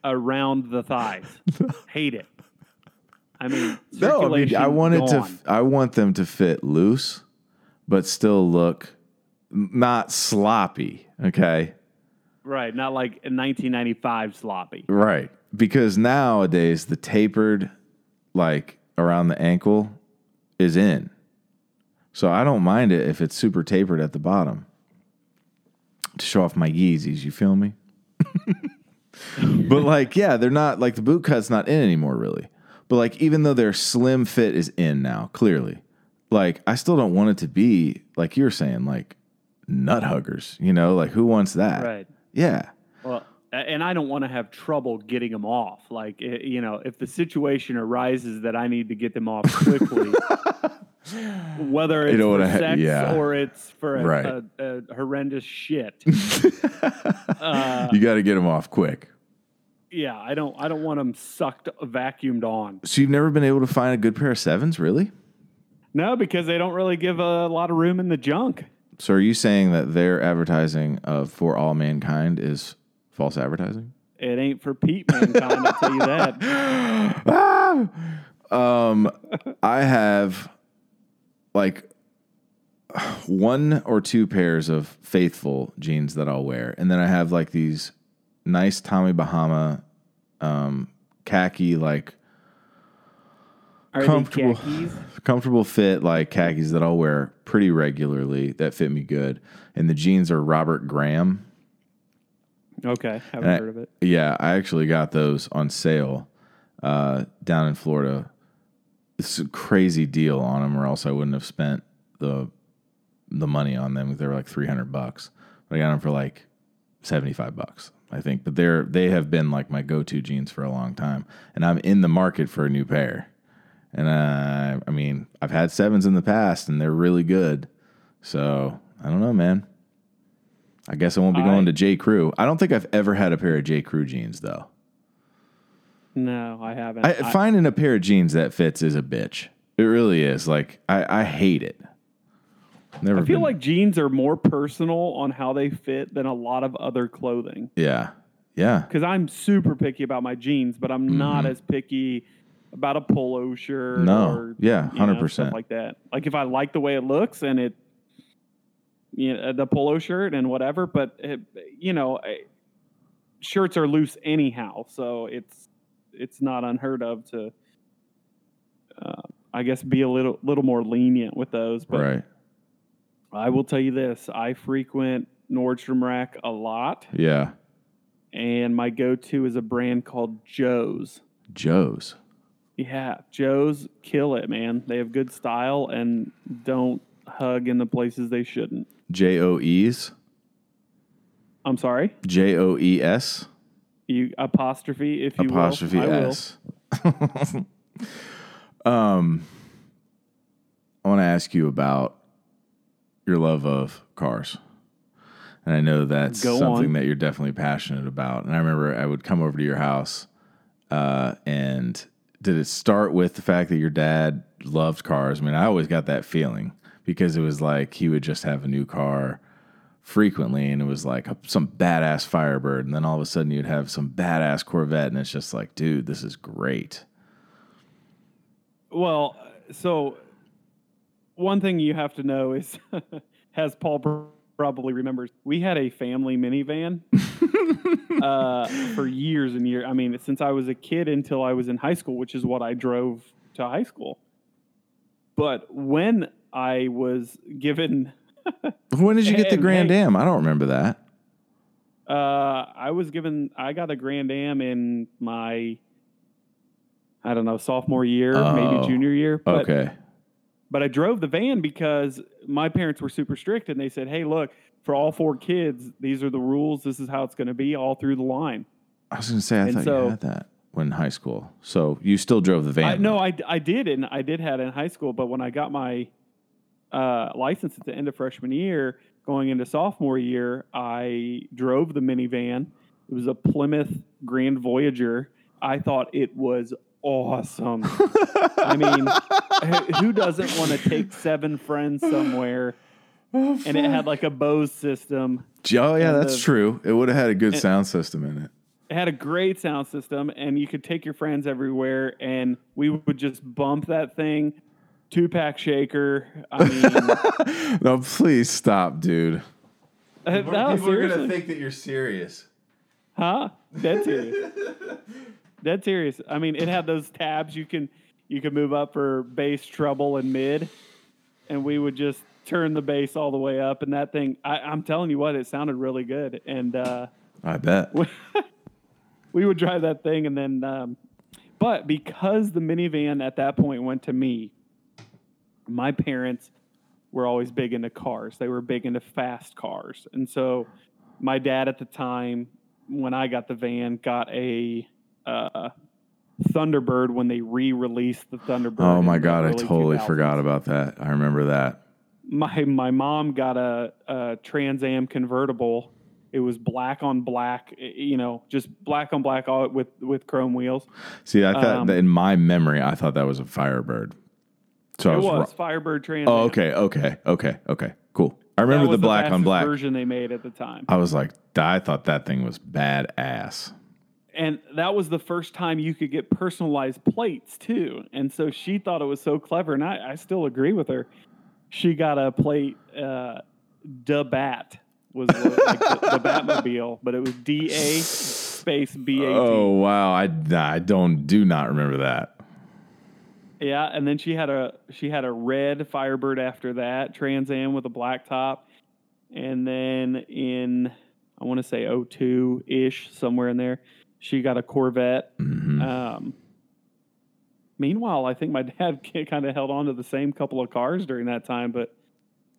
around the thighs. Hate it. I mean, I want I want them to fit loose, but still look not sloppy. Okay. Right, not like 1995 sloppy. Right, because nowadays the tapered, like, around the ankle is in. So I don't mind it if it's super tapered at the bottom to show off my Yeezys, you feel me? But, like, yeah, they're not, like, the boot cut's not in anymore, really. But, like, even though their slim fit is in now, clearly, like, I still don't want it to be, like you were saying, like, nut huggers, you know? Like, who wants that? Right. Yeah. Well, and I don't want to have trouble getting them off. Like, you know, if the situation arises that I need to get them off quickly, whether it's for sex or it's for a horrendous shit, you got to get them off quick. Yeah, I don't want them sucked, vacuumed on. So you've never been able to find a good pair of 7s, really? No, because they don't really give a lot of room in the junk. So are you saying that their advertising of For All Mankind is false advertising? It ain't for Pete Mankind, I'll tell you that. I have like one or two pairs of faithful jeans that I'll wear. And then I have like these nice Tommy Bahama khaki, like, comfortable fit, like khakis that I'll wear pretty regularly that fit me good. And the jeans are Robert Graham. Okay. Haven't heard of it. Yeah. I actually got those on sale down in Florida. It's a crazy deal on them, or else I wouldn't have spent the the money on them. They were like $300. I got them for like $75, I think. But they have been like my go-to jeans for a long time, and I'm in the market for a new pair. And I mean, I've had Sevens in the past, and they're really good. So I don't know, man. I guess I won't be going to J. Crew. I don't think I've ever had a pair of J. Crew jeans though. No, I haven't. Finding a pair of jeans that fits is a bitch. It really is. Like I hate it. Never I feel been. Like jeans are more personal on how they fit than a lot of other clothing. Yeah. Yeah. Because I'm super picky about my jeans, but I'm not as picky about a polo shirt. No. Or, yeah. 100%. Stuff like that. Like if I like the way it looks and it, you know, the polo shirt and whatever, but it, you know, shirts are loose anyhow. So it's not unheard of to, I guess, be a little more lenient with those. But right. I will tell you this. I frequent Nordstrom Rack a lot. Yeah. And my go-to is a brand called Joe's. Joe's? Yeah. Joe's kill it, man. They have good style and don't hug in the places they shouldn't. Joes? I'm sorry? Joes? You apostrophe, if you apostrophe will. Apostrophe S. I will. I want to ask you about your love of cars, and I know that's something that you're definitely passionate about. And I remember I would come over to your house, and did it start with the fact that your dad loved cars? I mean, I always got that feeling because it was like he would just have a new car frequently, and it was like some badass Firebird, and then all of a sudden you'd have some badass Corvette, and it's just like, dude, this is great. Well, so one thing you have to know is, as Paul probably remembers, we had a family minivan for years and years. I mean, since I was a kid until I was in high school, which is what I drove to high school. But when I was given... When did you get the Grand Am? I don't remember that. I got a Grand Am in my, I don't know, sophomore year, maybe junior year. But, okay. But I drove the van because my parents were super strict, and they said, hey, look, for all four kids, these are the rules. This is how it's going to be all through the line. I was going to say, I thought you had that when in high school. So you still drove the van? No, I did. And I did have it in high school. But when I got my license at the end of freshman year, going into sophomore year, I drove the minivan. It was a Plymouth Grand Voyager. I thought it was awesome. I mean, who doesn't want to take seven friends somewhere? Oh, and it had like a Bose system. Oh, yeah, that's true. It would have had a good sound system in it. It had a great sound system, and you could take your friends everywhere, and we would just bump that thing. 2-pack shaker. I mean, no, please stop, dude. People are going to think that you're serious. Huh? Dead serious. Dead serious. I mean, it had those tabs you can move up for bass, treble, and mid, and we would just turn the bass all the way up, and that thing, I'm telling you what, it sounded really good. And I bet we would drive that thing, and then, but because the minivan at that point went to me, my parents were always big into cars. They were big into fast cars, and so my dad at the time, when I got the van, got a Thunderbird when they re-released the Thunderbird. Oh my God, I totally forgot about that. I remember that. My mom got a Trans Am convertible. It was black on black, you know, just black on black all with chrome wheels. See, I thought that in my memory, I thought that was a Firebird. So it was Firebird Trans Am. Oh, okay, cool. I remember the black on black version they made at the time. I was like, I thought that thing was badass. And that was the first time you could get personalized plates too. And so she thought it was so clever, and I still agree with her. She got a plate, Da Bat was like the Batmobile, but it was DA space BAT. Oh wow, I do not remember that. Yeah, and then she had a red Firebird after that, Trans Am with a black top, and then in, I want to say 02-ish, somewhere in there, she got a Corvette. Mm-hmm. Meanwhile, I think my dad kind of held on to the same couple of cars during that time, but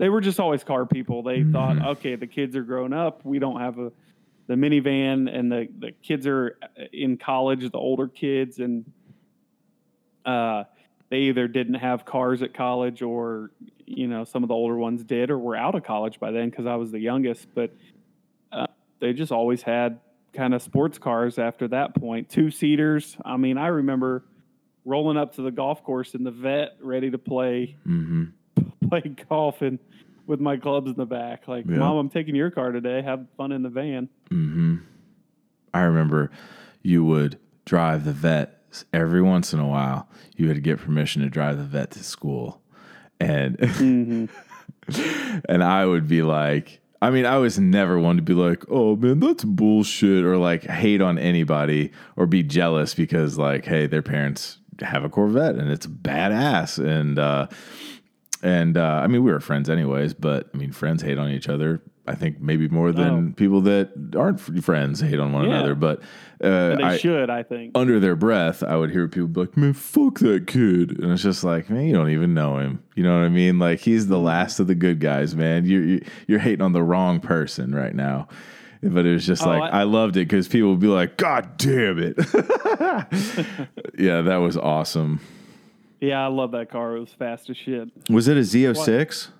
they were just always car people. They thought, okay, the kids are grown up. We don't have the minivan, and the kids are in college, the older kids. And they either didn't have cars at college, or, you know, some of the older ones did, or were out of college by then, 'cause I was the youngest, but they just always had kind of sports cars after that point, two seaters. I mean, I remember rolling up to the golf course in the vet ready to play, play golf, and with my clubs in the back, like, Mom, I'm taking your car today. Have fun in the van. I remember you would drive the vet. Every once in a while, you had to get permission to drive the vet to school. And and I would be like, I mean, I was never one to be like, oh, man, that's bullshit, or like hate on anybody or be jealous because, like, hey, their parents have a Corvette and it's badass. And I mean, we were friends anyways, but I mean, friends hate on each other, I think, maybe more than people that aren't friends hate on one another, but I think under their breath, I would hear people be like, man, fuck that kid. And it's just like, man, you don't even know him. You know what I mean? Like, he's the last of the good guys, man. You're hating on the wrong person right now. But it was just I loved it, 'cause people would be like, God damn it. Yeah. That was awesome. Yeah. I love that car. It was fast as shit. Was it a Z06? What?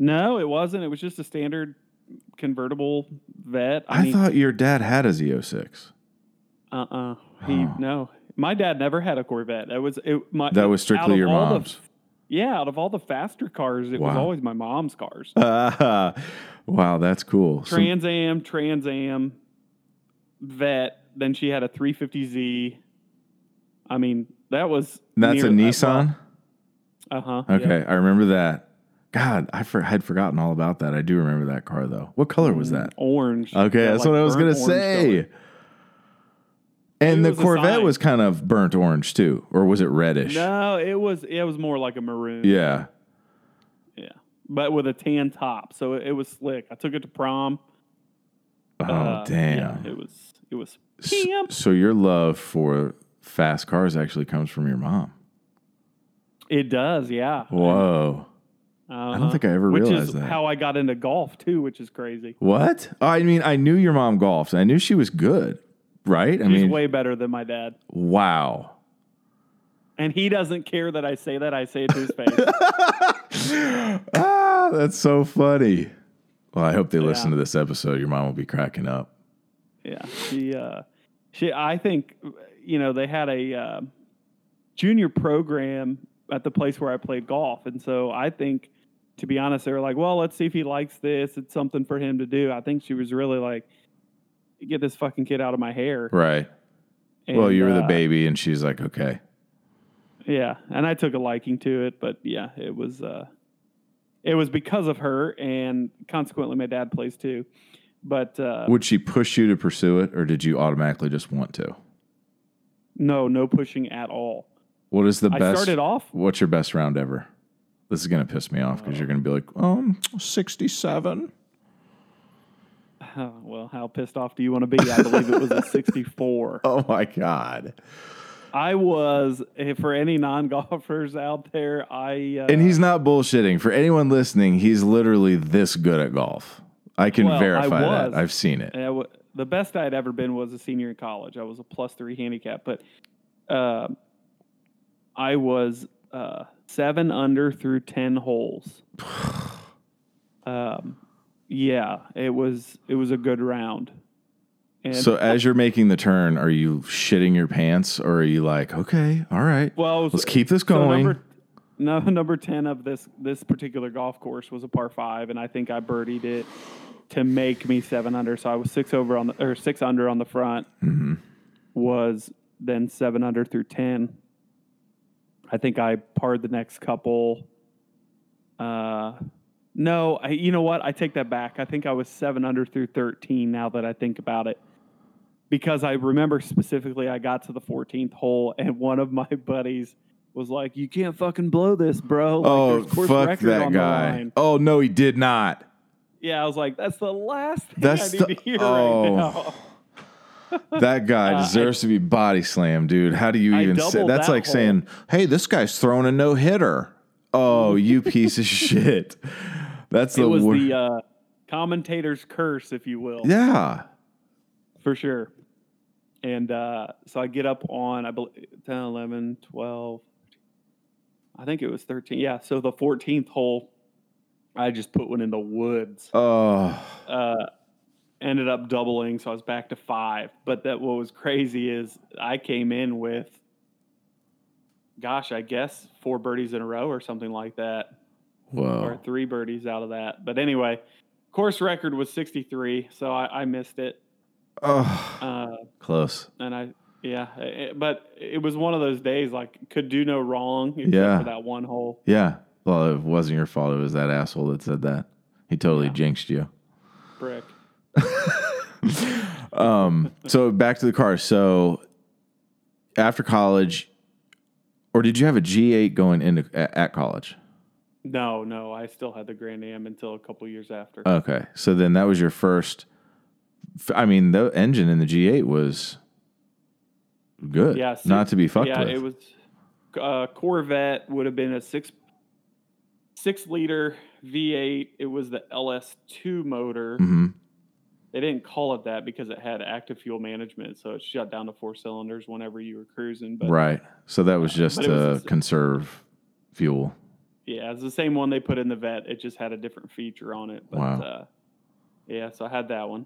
No, it wasn't. It was just a standard convertible vet. I mean, thought your dad had a Z06. No. My dad never had a Corvette. That was strictly your mom's. Out of all the faster cars, it was always my mom's cars. Wow, that's cool. Trans Am, vet. Then she had a 350Z. I mean, that was... That's a Nissan? Okay, yeah. I remember that. God, I had forgotten all about that. I do remember that car, though. What color was that? Orange. Okay, that's like what I was going to say. Color. And the Corvette was kind of burnt orange, too. Or was it reddish? No, it was more like a maroon. Yeah. Yeah, but with a tan top, so it was slick. I took it to prom. Oh, damn. Yeah, it was. So your love for fast cars actually comes from your mom. It does, yeah. Whoa. I don't think I ever realized that. Which is how I got into golf, too, which is crazy. What? I mean, I knew your mom golfed. I knew she was good, right? She's way better than my dad. Wow. And he doesn't care that I say that. I say it to his face. That's so funny. Well, I hope they listen to this episode. Your mom will be cracking up. Yeah. She. I think, you know, they had a junior program at the place where I played golf. And so I think, to be honest, they were like, well, let's see if he likes this. It's something for him to do. I think she was really like, get this fucking kid out of my hair. Right. And, well, you were the baby, and she's like, okay. Yeah. And I took a liking to it, but yeah, it was because of her, and consequently my dad plays too. But, would she push you to pursue it, or did you automatically just want to? No pushing at all. What is the best? I started off. What's your best round ever? This is going to piss me off because you're going to be like, 67. Well, how pissed off do you want to be? I believe it was a 64. Oh, my God. I was, for any non-golfers out there, and he's not bullshitting. For anyone listening, he's literally this good at golf. I can verify that. I've seen it. The best I had ever been was a senior in college. I was a +3 handicap, but... I was 7 under through 10 holes. It was a good round. And so as you're making the turn, are you shitting your pants, or are you like, okay, all right, well, let's keep this going? So number 10 of this particular golf course was a par 5, and I think I birdied it to make me 7 under. So I was 6 under on the front, was then 7 under through 10. I think I parred the next couple. You know what? I take that back. I think I was 7 under through 13 now that I think about it. Because I remember specifically I got to the 14th hole, and one of my buddies was like, you can't fucking blow this, bro. Like, oh, fuck that guy. Oh, no, he did not. Yeah, I was like, that's the last thing I need to hear right now. That guy deserves to be body slammed, dude. How do you even say that's like saying, hey, this guy's throwing a no hitter. Oh, you piece of shit. That's the word. It was the commentator's curse, if you will. Yeah. For sure. And so I get up on, I believe, 10, 11, 12. I think it was 13. Yeah, so the 14th hole, I just put one in the woods. Oh. Ended up doubling, so I was back to 5. But that what was crazy is I came in with, gosh, I guess 4 birdies in a row or something like that. Wow. Or 3 birdies out of that. But anyway, course record was 63, so I missed it. Oh, close. And but it was one of those days, like, could do no wrong except for that one hole. Yeah. Well, it wasn't your fault. It was that asshole that said that. He totally jinxed you. Brick. So back to the car. So after college, or did you have a G8 going into at college? No, I still had the Grand Am until a couple years after. Okay, so then that was your first. I mean, the engine in the G8 was good. Yeah, not to be fucked with. Yeah, it was. Corvette would have been a 6-liter V8. It was the LS2 motor. Mm-hmm. They didn't call it that because it had active fuel management, so it shut down to 4 cylinders whenever you were cruising. But, right. So that was just to conserve fuel. Yeah, it's the same one they put in the vet. It just had a different feature on it. But, wow. Yeah, so I had that one.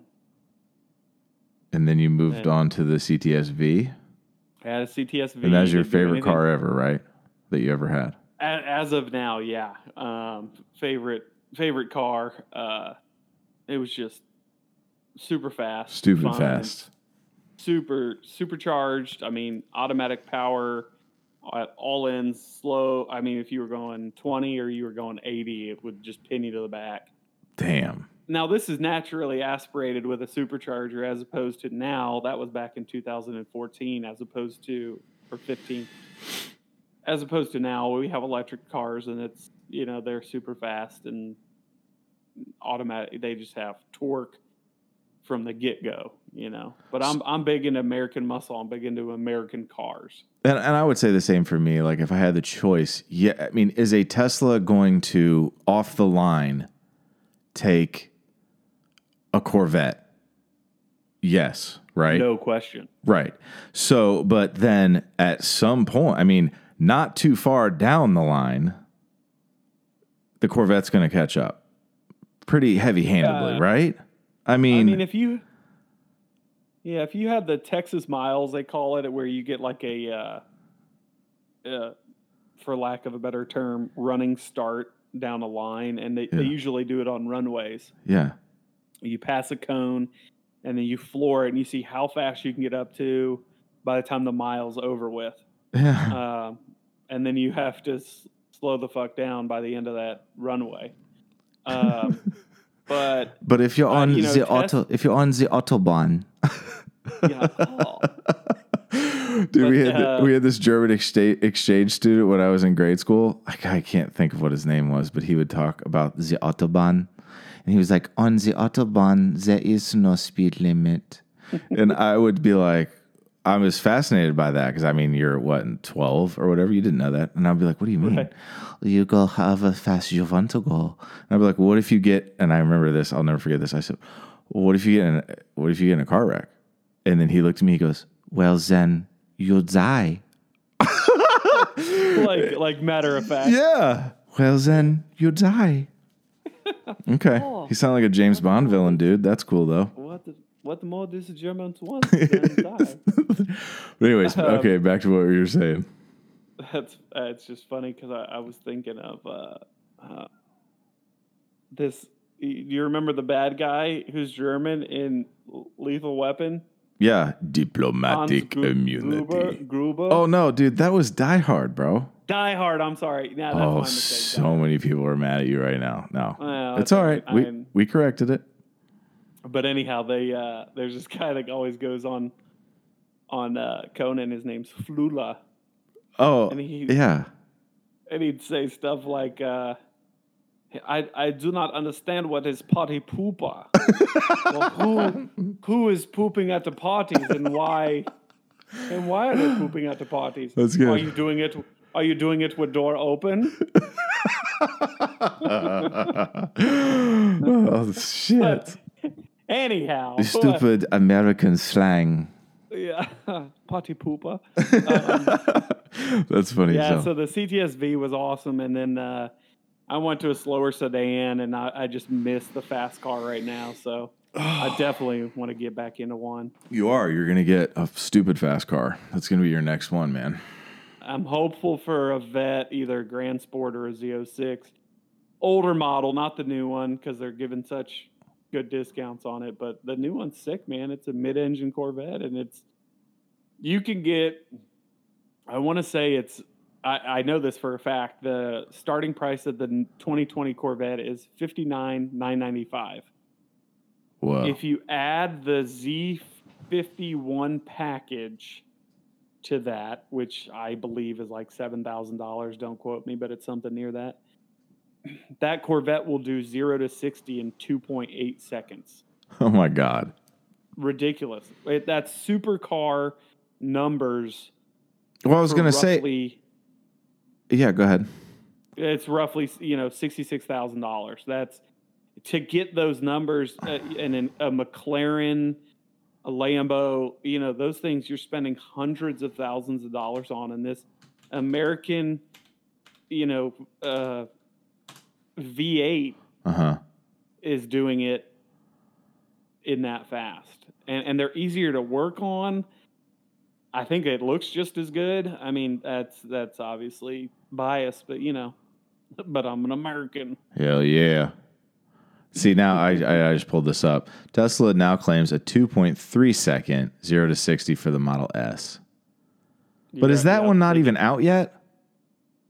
And then you moved on to the CTS V? I had a CTS V. And that's your favorite car ever, right? That you ever had? As of now, yeah. Favorite car. It was just super fast. Stupid fast. Super, supercharged. I mean, automatic power. At all in slow. I mean, if you were going 20 or you were going 80, it would just pin you to the back. Damn. Now, this is naturally aspirated with a supercharger as opposed to now. That was back in 2014 as opposed to, or 15. As opposed to now, we have electric cars and it's, you know, they're super fast and automatic. They just have torque from the get-go, you know. But I'm big into American muscle. I'm big into American cars. And I would say the same for me. Like, if I had the choice, yeah, I mean, is a Tesla going to, off the line, take a Corvette? Yes, right? No question. Right. So, but then at some point, I mean, not too far down the line, the Corvette's going to catch up pretty heavy-handedly, right? I mean, if you had the Texas miles, they call it, where you get like a, for lack of a better term, running start down a line, and they usually do it on runways. Yeah. You pass a cone, and then you floor it, and you see how fast you can get up to by the time the mile's over with. Yeah. And then you have to slow the fuck down by the end of that runway. But if you're on the Autobahn, yeah. Oh. Dude, we had this German exchange student when I was in grade school. I can't think of what his name was, but he would talk about the Autobahn, and he was like, "On the Autobahn, there is no speed limit," and I would be like, I was fascinated by that because, I mean, you're, 12 or whatever? You didn't know that. And I'd be like, what do you mean? Right. You go however fast you want to go. And I'd be like, what if you get, and I remember this, I'll never forget this. I said, what if you get in a car wreck? And then he looked at me, he goes, well, then you'll die. like matter of fact. Yeah. Well, then you'll die. Okay. Oh. He sounded like a James Bond villain, dude. That's cool, though. What more does the Germans want? But anyways, okay, back to what we were saying. That's it's just funny because I was thinking of this. Do you remember the bad guy who's German in Lethal Weapon? Yeah, diplomatic immunity. Gruber? Oh no, dude, that was Die Hard, bro. Die Hard. I'm sorry. Nah, that's my mistake. So many people are mad at you right now. No, it's all right. We corrected it. But anyhow, there's this guy that always goes on Conan. His name's Flula. Oh, and he'd say stuff like, "I do not understand what is party pooper. Well, who is pooping at the parties and why? And why are they pooping at the parties? That's good. Are you doing it? Are you doing it with door open?" Oh, shit. But anyhow. Stupid American slang. Yeah, potty pooper. That's funny. Yeah, so the CTS V was awesome. And then I went to a slower sedan, and I just missed the fast car right now. So I definitely want to get back into one. You are. You're going to get a stupid fast car. That's going to be your next one, man. I'm hopeful for a Vette, either Grand Sport or a Z06. Older model, not the new one, because they're giving such good discounts on it. But the new one's sick, man. It's a mid-engine Corvette, and it's you can get, I want to say it's, I know this for a fact, the starting price of the 2020 Corvette is $59,995. Wow. If you add the Z51 package to that, which I believe is like $7,000, don't quote me, but it's something near that, that Corvette will do 0 to 60 in 2.8 seconds. Oh my God. Ridiculous. That's supercar numbers. Well, I was going to say, yeah, go ahead. It's roughly, $66,000. That's to get those numbers and a McLaren, a Lambo, those things you're spending hundreds of thousands of dollars on. And this American, V8 is doing it in that fast, and they're easier to work on. I think it looks just as good. I mean, that's obviously biased, but but I'm an American. Hell yeah. See, now I just pulled this up. Tesla now claims a 2.3 second 0 to 60 for the Model S. But is that one not even out yet?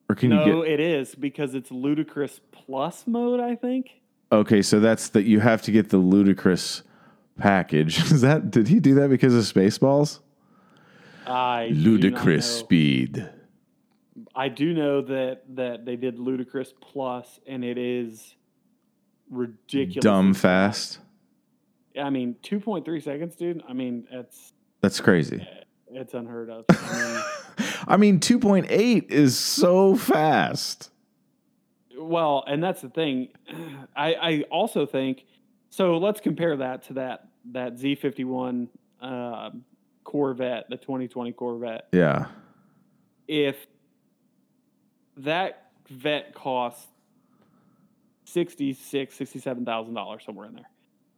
Or can you get... it is, because it's Ludicrous Plus mode, I think. Okay, so that's that you have to get the Ludicrous package. Did he do that because of Spaceballs? Ludicrous speed. I do know that they did Ludicrous Plus, and it is ridiculous. Dumb fast. I mean, 2.3 seconds, dude. I mean, that's crazy. It's unheard of. I mean, 2.8 is so fast. Well, and that's the thing. I also think, so let's compare that to that Z51 Corvette, the 2020 Corvette. Yeah. If that Vette costs $67,000, somewhere in there.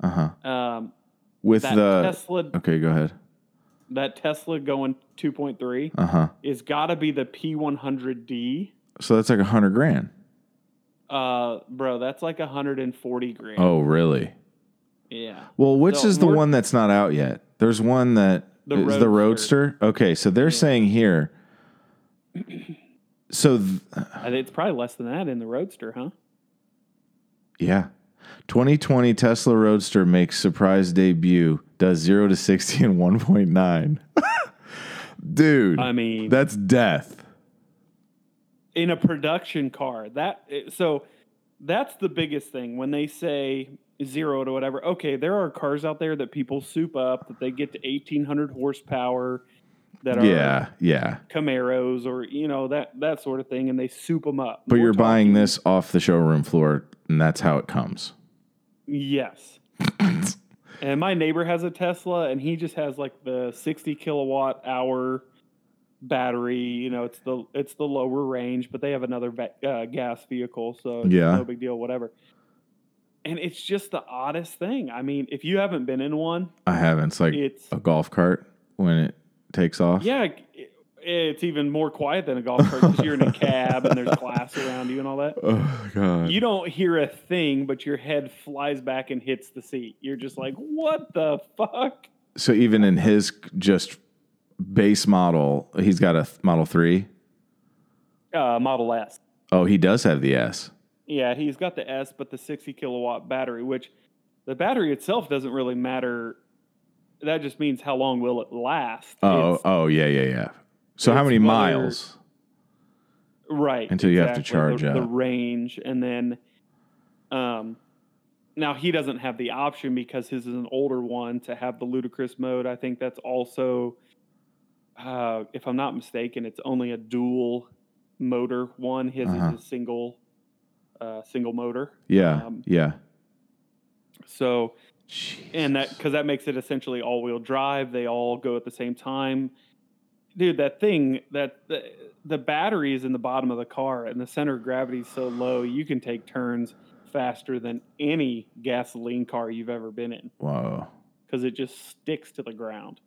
Uh-huh. With the Tesla. Okay, go ahead. That Tesla going 2.3 is got to be the P100D. So that's like $100,000. Bro, that's like $140,000. Oh, really? Yeah. Well, which is the one that's not out yet? There's one that is the Roadster. Okay, so they're saying here. So it's probably less than that in the Roadster, huh? Yeah. 2020 Tesla Roadster makes surprise debut, does 0 to 60 in 1.9. Dude, I mean, that's death. In a production car. So that's the biggest thing when they say 0 to whatever. Okay, there are cars out there that people soup up, that they get to 1,800 horsepower, that are Camaros or, that sort of thing, and they soup them up. But you're buying this off the showroom floor, and that's how it comes. Yes. And my neighbor has a Tesla, and he just has like the 60 kilowatt hour battery. It's the lower range, but they have another gas vehicle, so it's no big deal, whatever. And it's just the oddest thing. I mean, if you haven't been in one, I haven't. It's like a golf cart when it takes off. Yeah, it's even more quiet than a golf cart, because you're in a cab and there's glass around you and all that. Oh God! You don't hear a thing, but your head flies back and hits the seat. You're just like, what the fuck? So even in his just base model, he's got a Model 3? Model S. Oh, he does have the S. Yeah, he's got the S, but the 60 kilowatt battery, which the battery itself doesn't really matter. That just means how long will it last. Oh, yeah. So how many miles? Right. Until you have to charge up. The range. And then now he doesn't have the option, because his is an older one, to have the Ludicrous mode. I think that's also, if I'm not mistaken, it's only a dual motor one. His is a single single motor. Yeah. So, Jesus. And that, cause that makes it essentially all wheel drive. They all go at the same time. Dude, that thing, that the battery is in the bottom of the car and the center of gravity is so low, you can take turns faster than any gasoline car you've ever been in. Wow. Because it just sticks to the ground.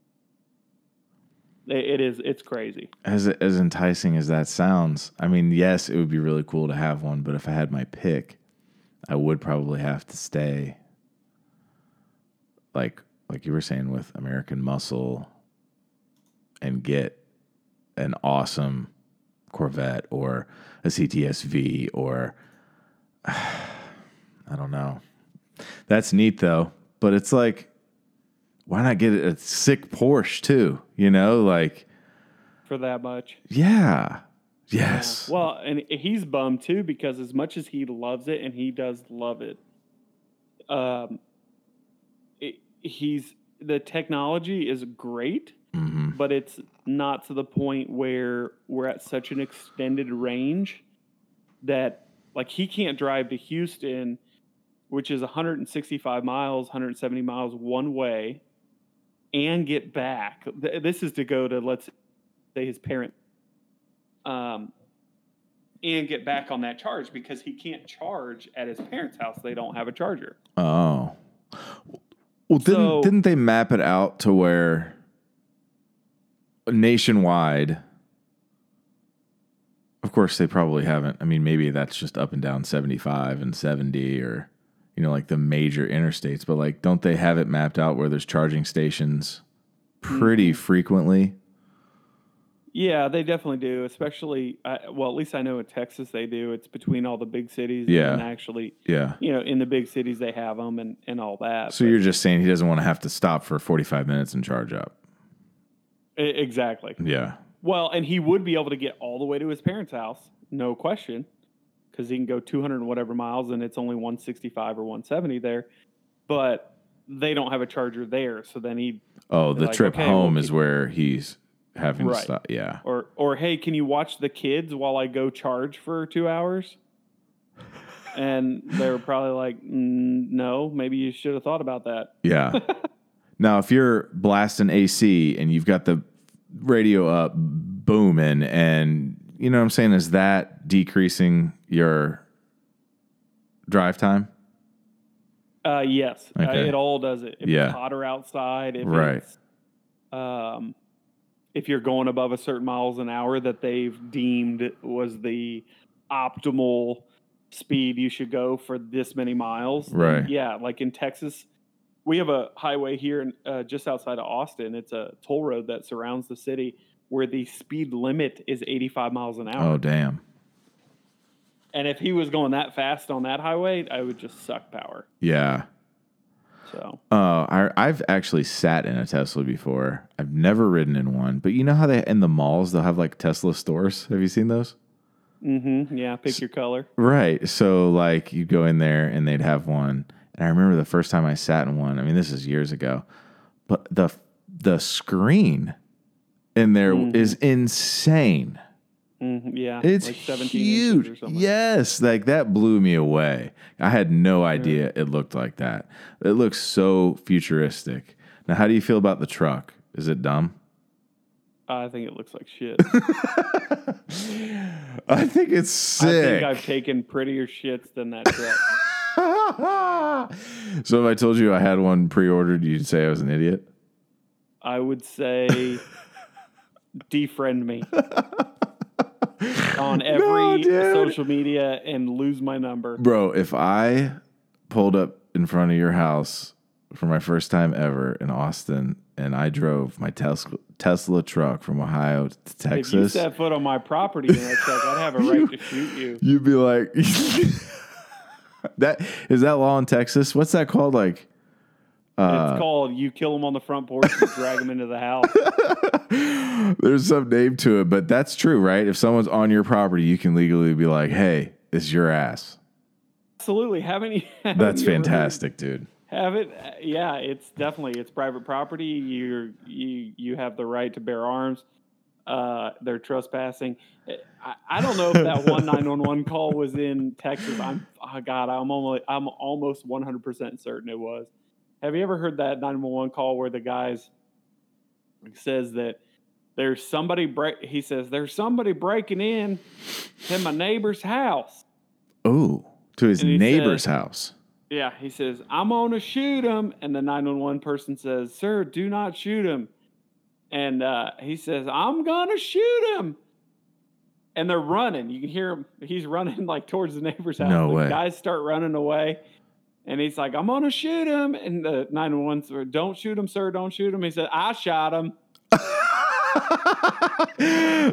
It's crazy. As enticing as that sounds, I mean, yes, it would be really cool to have one, but if I had my pick, I would probably have to stay, like you were saying, with American Muscle and get an awesome Corvette or a CTS V or... I don't know. That's neat though, but it's like, why not get a sick Porsche too? You know, like for that much. Yeah. Yes. Yeah. Well, and he's bummed too, because as much as he loves it, and he does love it, the technology is great, mm-hmm. but it's not to the point where we're at such an extended range that like he can't drive to Houston, which is 165 miles, 170 miles one way, and get back. This is to go to, let's say, his parent, and get back on that charge because he can't charge at his parents' house. They don't have a charger. Oh. Well, didn't they map it out to where nationwide... Of course, they probably haven't. I mean, maybe that's just up and down 75 and 70 or... you know, like the major interstates, but like, don't they have it mapped out where there's charging stations pretty frequently? Yeah, they definitely do. Especially, well, at least I know in Texas they do. It's between all the big cities. Yeah. And actually, yeah. You know, in the big cities they have them and all that. So you're just saying he doesn't want to have to stop for 45 minutes and charge up. Exactly. Yeah. Well, and he would be able to get all the way to his parents' house. No question. Because he can go 200 and whatever miles, and it's only 165 or 170 there. But they don't have a charger there, so then he... Oh, the trip home is where he's having to stop, yeah. Or, hey, can you watch the kids while I go charge for 2 hours? And they were probably like, no, maybe you should have thought about that. Yeah. Now, if you're blasting AC and you've got the radio up booming and... You know what I'm saying? Is that decreasing your drive time? Yes. Okay. It all does it. If it's hotter outside, it's, if you're going above a certain miles an hour that they've deemed was the optimal speed you should go for this many miles. Right. Then, yeah. Like in Texas, we have a highway here just outside of Austin. It's a toll road that surrounds the city, where the speed limit is 85 miles an hour. Oh, damn. And if he was going that fast on that highway, I would just suck power. Yeah. So. I've actually sat in a Tesla before. I've never ridden in one. But you know how they in the malls, they'll have like Tesla stores? Have you seen those? Mm-hmm. Yeah, pick your color. Right. So like you go in there and they'd have one. And I remember the first time I sat in one. I mean, this is years ago. But the screen... in there is insane. Mm-hmm, yeah. It's like 17 huge. Or something. Yes. Like that blew me away. I had no idea it looked like that. It looks so futuristic. Now, how do you feel about the truck? Is it dumb? I think it looks like shit. I think it's sick. I think I've taken prettier shits than that truck. So if I told you I had one pre-ordered, you'd say I was an idiot? I would say... defriend me on every social media and lose my number. Bro, if I pulled up in front of your house for my first time ever in Austin and I drove my Tesla truck from Ohio to Texas. If you set foot on my property and that truck, I'd have a right to shoot you. You'd be like... Is that law in Texas? What's that called? Like... it's called you kill them on the front porch and drag them into the house. There's some name to it, but that's true, right? If someone's on your property, you can legally be like, hey, it's your ass. Absolutely. That's fantastic, dude. It's definitely private property. You have the right to bear arms. They're trespassing. I don't know if that 911 call was in Texas. I'm almost 100% certain it was. Have you ever heard that 911 call where the guys says that there's somebody he says there's somebody breaking in to my neighbor's house? Oh, to his neighbor's house. Yeah, he says, I'm going to shoot him. And the 911 person says, sir, do not shoot him. And he says, I'm going to shoot him. And they're running. You can hear him. He's running like towards the neighbor's house. No way. The guys start running away. And he's like, I'm going to shoot him. And the 911 said, don't shoot him, sir. Don't shoot him. He said, I shot him.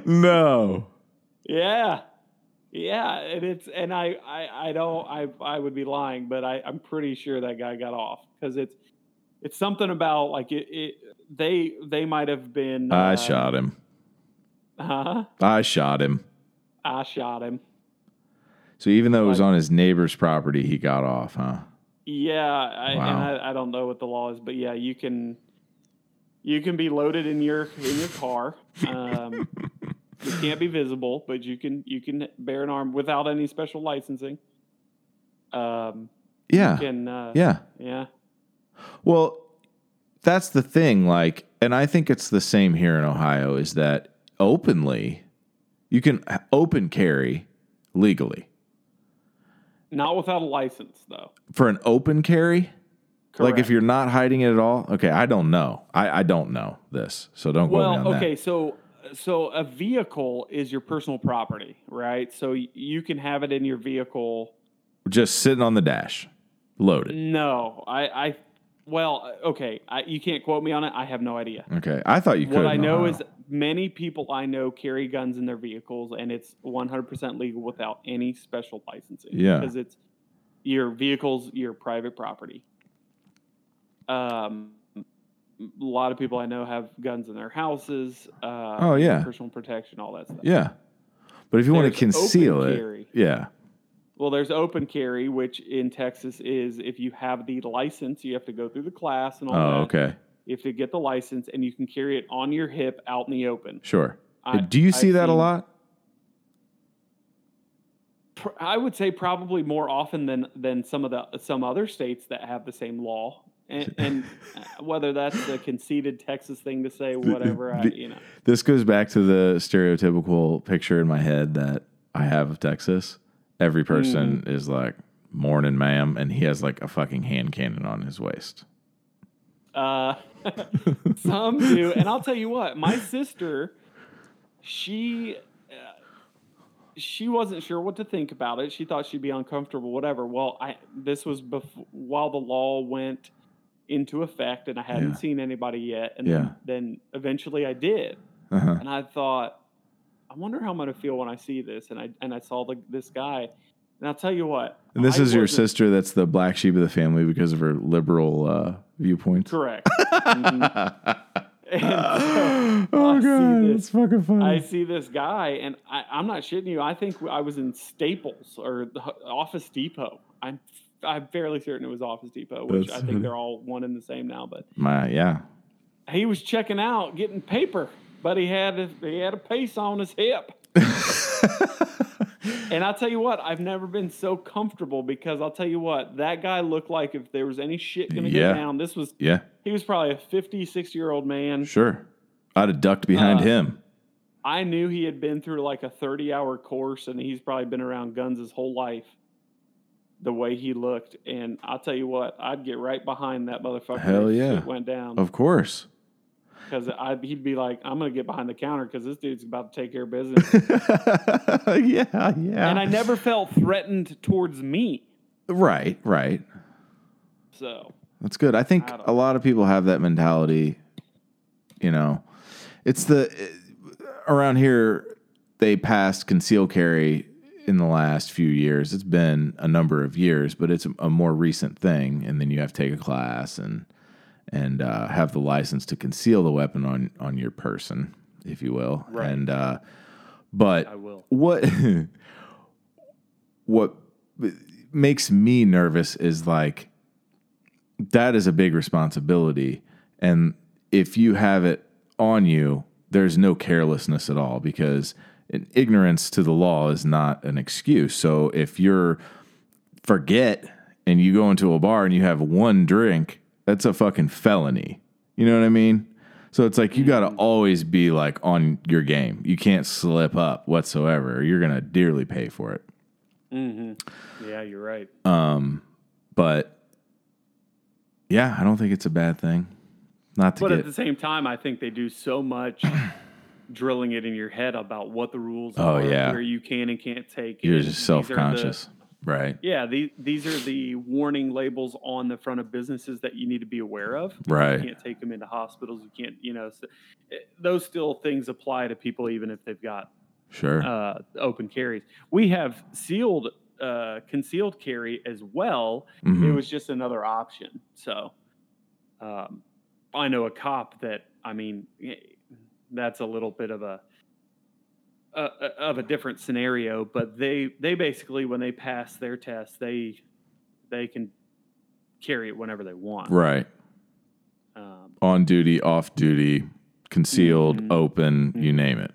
No. Yeah. Yeah. And it's, and I would be lying, but I'm pretty sure that guy got off because it's something about like they might have been. I shot him. Huh? I shot him. So even though it was on his neighbor's property, he got off, huh? Yeah. I don't know what the law is, but yeah, you can be loaded in your car. You can't be visible, but you can bear an arm without any special licensing. Yeah. Yeah. Well, that's the thing. Like, and I think it's the same here in Ohio is that openly you can open carry legally. Not without a license though. For an open carry? Correct. Like if you're not hiding it at all. Okay. I don't know. I don't know this. So don't go on that. Okay. So a vehicle is your personal property, right? So you can have it in your vehicle. Just sitting on the dash, loaded. No, you can't quote me on it. I have no idea. Okay, I thought you could. What I know is many people I know carry guns in their vehicles, and it's 100% legal without any special licensing. Yeah. Because it's your vehicle's your private property. A lot of people I know have guns in their houses. Oh, yeah. Personal protection, all that stuff. Yeah. But if you want to conceal it. Yeah. Well, there's open carry, which in Texas is if you have the license, you have to go through the class and all that. Oh, okay. You have to get the license, and you can carry it on your hip out in the open. Sure. Do you see that a lot? I would say probably more often than some other states that have the same law. And whether that's a conceited Texas thing to say, whatever, This goes back to the stereotypical picture in my head that I have of Texas. Every person is like, morning, ma'am, and he has like a fucking hand cannon on his waist. Some do. And I'll tell you what, my sister, she wasn't sure what to think about it. She thought she'd be uncomfortable, whatever. Well, this was while the law went into effect, and I hadn't seen anybody yet. And then eventually I did. Uh-huh. And I thought, I wonder how I'm going to feel when I see this. And I saw this guy. And I'll tell you what. And this is your sister that's the black sheep of the family because of her liberal viewpoints? Correct. Mm-hmm. And so that's fucking funny. I see this guy, and I'm not shitting you. I think I was in Staples or the Office Depot. I'm fairly certain it was Office Depot, which I think they're all one and the same now. But he was checking out, getting paper, but he had a piece on his hip. And I'll tell you what, I've never been so comfortable because I'll tell you what, that guy looked like if there was any shit going to go down, this was he was probably a 50, 60-year-old man. Sure. I'd have ducked behind him. I knew he had been through like a 30-hour course, and he's probably been around guns his whole life, the way he looked. And I'll tell you what, I'd get right behind that motherfucker. Hell yeah. Shit went down. Of course. Because he'd be like, I'm going to get behind the counter because this dude's about to take care of business. Yeah. And I never felt threatened towards me. Right. So. That's good. I think a lot of people have that mentality, you know. It's around here, they passed conceal carry in the last few years. It's been a number of years, but it's a more recent thing. And then you have to take a class and have the license to conceal the weapon on your person, if you will. Right. And but I will. What makes me nervous is like that is a big responsibility, and if you have it on you, there's no carelessness at all, because ignorance to the law is not an excuse. So if you forget and you go into a bar and you have one drink, that's a fucking felony. You know what I mean? So it's like you got to always be like on your game. You can't slip up whatsoever. You're going to dearly pay for it. Mm-hmm. Yeah, you're right. But yeah, I don't think it's a bad thing. But at the same time, I think they do so much drilling it in your head about what the rules are, where you can and can't take it. You're just self-conscious. Right. Yeah, these are the warning labels on the front of businesses that you need to be aware of. Right. You can't take them into hospitals. You can't, so those still things apply to people even if they've got open carries. We have concealed carry as well. Mm-hmm. It was just another option. So I know a cop that's a little bit of a different scenario, but they basically, when they pass their test, they can carry it whenever they want. Right. On duty, off duty, concealed, open, you name it.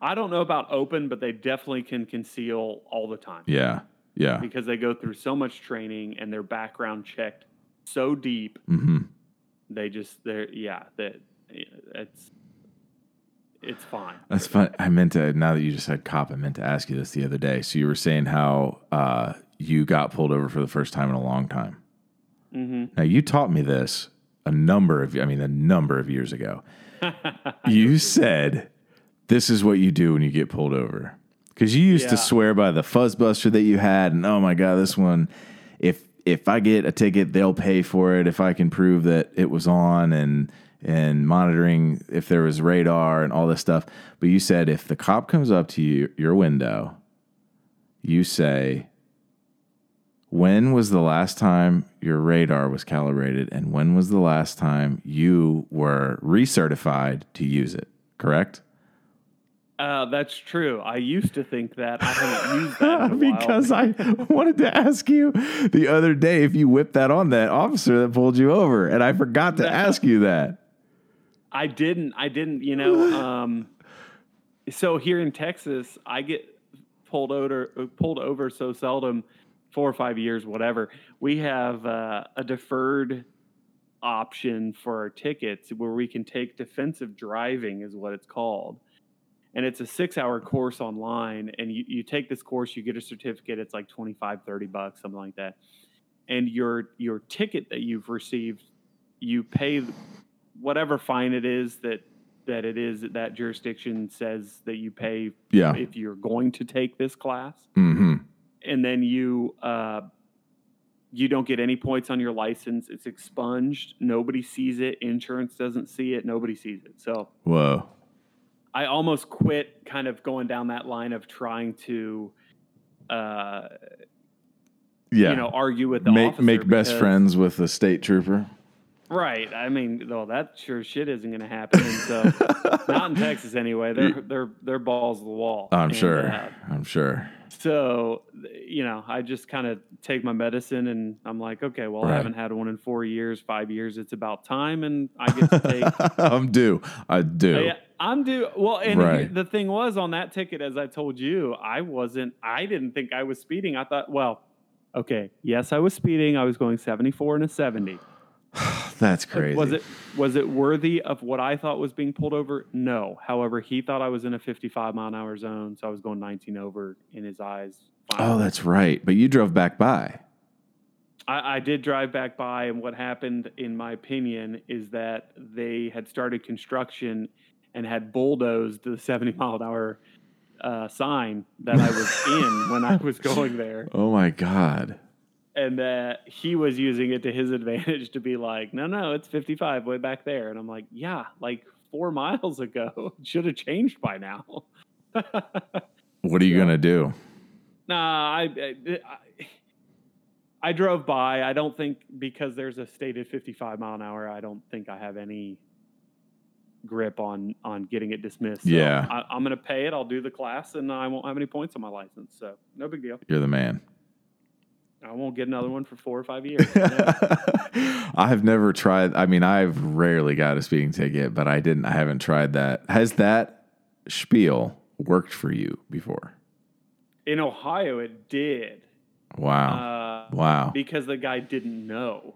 I don't know about open, but they definitely can conceal all the time. Yeah. Yeah. Because they go through so much training and their background checked so deep. Mm-hmm. It's fine. That's fine. Now that you just said cop, I meant to ask you this the other day. So you were saying how you got pulled over for the first time in a long time. Mm-hmm. Now you taught me this a number of years ago. You said, this is what you do when you get pulled over. Because you used to swear by the fuzzbuster that you had. And oh my God, this one, if I get a ticket, they'll pay for it. If I can prove that it was on and monitoring, if there was radar and all this stuff. But you said if the cop comes up to you, your window, you say, when was the last time your radar was calibrated and when was the last time you were recertified to use it, correct? That's true. I used to think that. I haven't used that in a because while. I wanted to ask you the other day if you whipped that on that officer that pulled you over, and I forgot to ask you that. I didn't. So here in Texas, I get pulled over so seldom, 4 or 5 years, whatever. We have a deferred option for our tickets where we can take defensive driving, is what it's called. And it's a 6-hour course online, and you take this course, you get a certificate. It's like $25, $30, something like that. And your ticket that you've received, you pay whatever fine it is that jurisdiction says that you pay if you're going to take this class. Mm-hmm. And then you don't get any points on your license. It's expunged. Nobody sees it. Insurance doesn't see it. Nobody sees it. So whoa. I almost quit kind of going down that line of trying to, argue with the officer. Make best friends with the state trooper. Right. I mean, that sure shit isn't going to happen. And so, not in Texas anyway. They're balls to the wall. I'm sure. So, I just kind of take my medicine and I'm like, okay, well, right. I haven't had one in 4 years, 5 years. It's about time. And I get to take. I do. Yeah, I'm due. Well, and the thing was on that ticket, as I told you, I didn't think I was speeding. I thought, well, okay, yes, I was speeding. I was going 74 and a 70. That's crazy. Was it worthy of what I thought was being pulled over? No. However, he thought I was in a 55 mile an hour zone, so I was going 19 over in his eyes. Oh, that's right. But you drove back by. I did drive back by, and what happened, in my opinion, is that they had started construction and had bulldozed the 70 mile an hour sign that I was in when I was going there. Oh my God. And that he was using it to his advantage to be like, no, it's 55 way back there. And I'm like, yeah, like 4 miles ago. It should have changed by now. What are you going to do? Nah, I drove by. I don't think, because there's a stated 55 mile an hour, I don't think I have any grip on getting it dismissed. So yeah. I'm going to pay it. I'll do the class, and I won't have any points on my license. So no big deal. You're the man. I won't get another one for 4 or 5 years. No. I've never tried. I mean, I've rarely got a speeding ticket, but I haven't tried that. Has that spiel worked for you before? In Ohio, it did. Wow. Wow. Because the guy didn't know.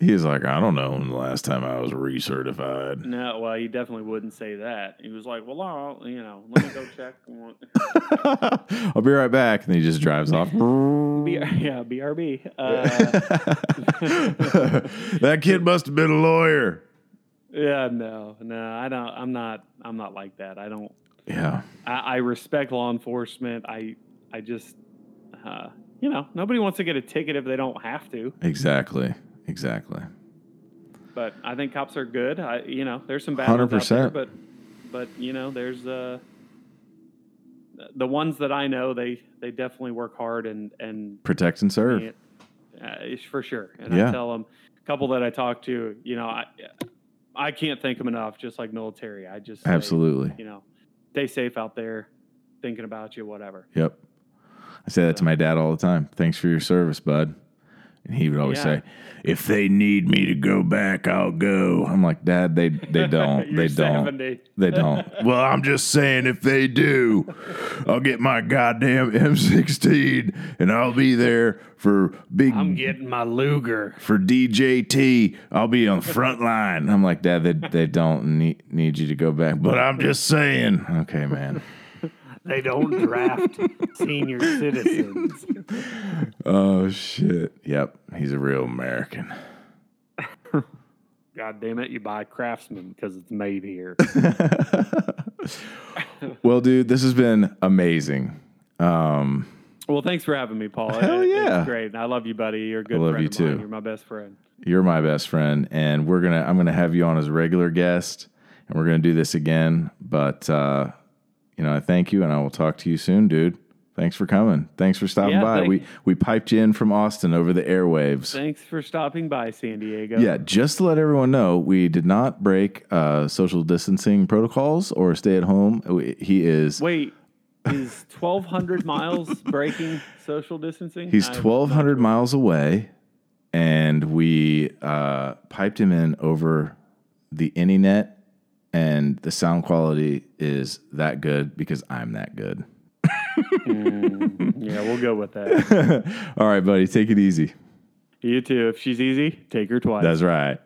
He's like, I don't know when the last time I was recertified. No, well, he definitely wouldn't say that. He was like, well, let me go check. I'll be right back. And he just drives off. BRB. That kid must have been a lawyer. Yeah, no, I don't. I'm not like that. I don't. Yeah. I respect law enforcement. I just, nobody wants to get a ticket if they don't have to. Exactly. But I think cops are good. There's some bad ones out there, but there's the ones that I know, they definitely work hard and protect and serve. For sure. And yeah. I tell them, a couple that I talk to, I can't thank them enough, just like military. I just absolutely, stay safe out there, thinking about you, whatever. Yep. I say that to my dad all the time. Thanks for your service, bud. And he would always say, if they need me to go back, I'll go. I'm like, Dad, they don't. They don't. 70. They don't. Well, I'm just saying if they do, I'll get my goddamn M16 and I'll be there for I'm getting my Luger. For DJT, I'll be on the front line. I'm like, Dad, they don't need you to go back. But I'm just saying. Okay, man. They don't draft senior citizens. Oh, shit. Yep. He's a real American. God damn it. You buy Craftsman because it's made here. Well, dude, this has been amazing. Well, thanks for having me, Paul. Hell yeah. It's great. And I love you, buddy. You're a good friend. I love you, too. You're my best friend. You're my best friend. And I'm going to have you on as a regular guest. And we're going to do this again. But, I thank you, and I will talk to you soon, dude. Thanks for coming. Thanks for stopping by. We piped you in from Austin over the airwaves. Thanks for stopping by, San Diego. Yeah, just to let everyone know, we did not break social distancing protocols or stay at home. Is 1,200 miles breaking social distancing? He's 1,200 miles away, and we piped him in over the internet. And the sound quality is that good because I'm that good. Yeah, we'll go with that. All right, buddy. Take it easy. You too. If she's easy, take her twice. That's right.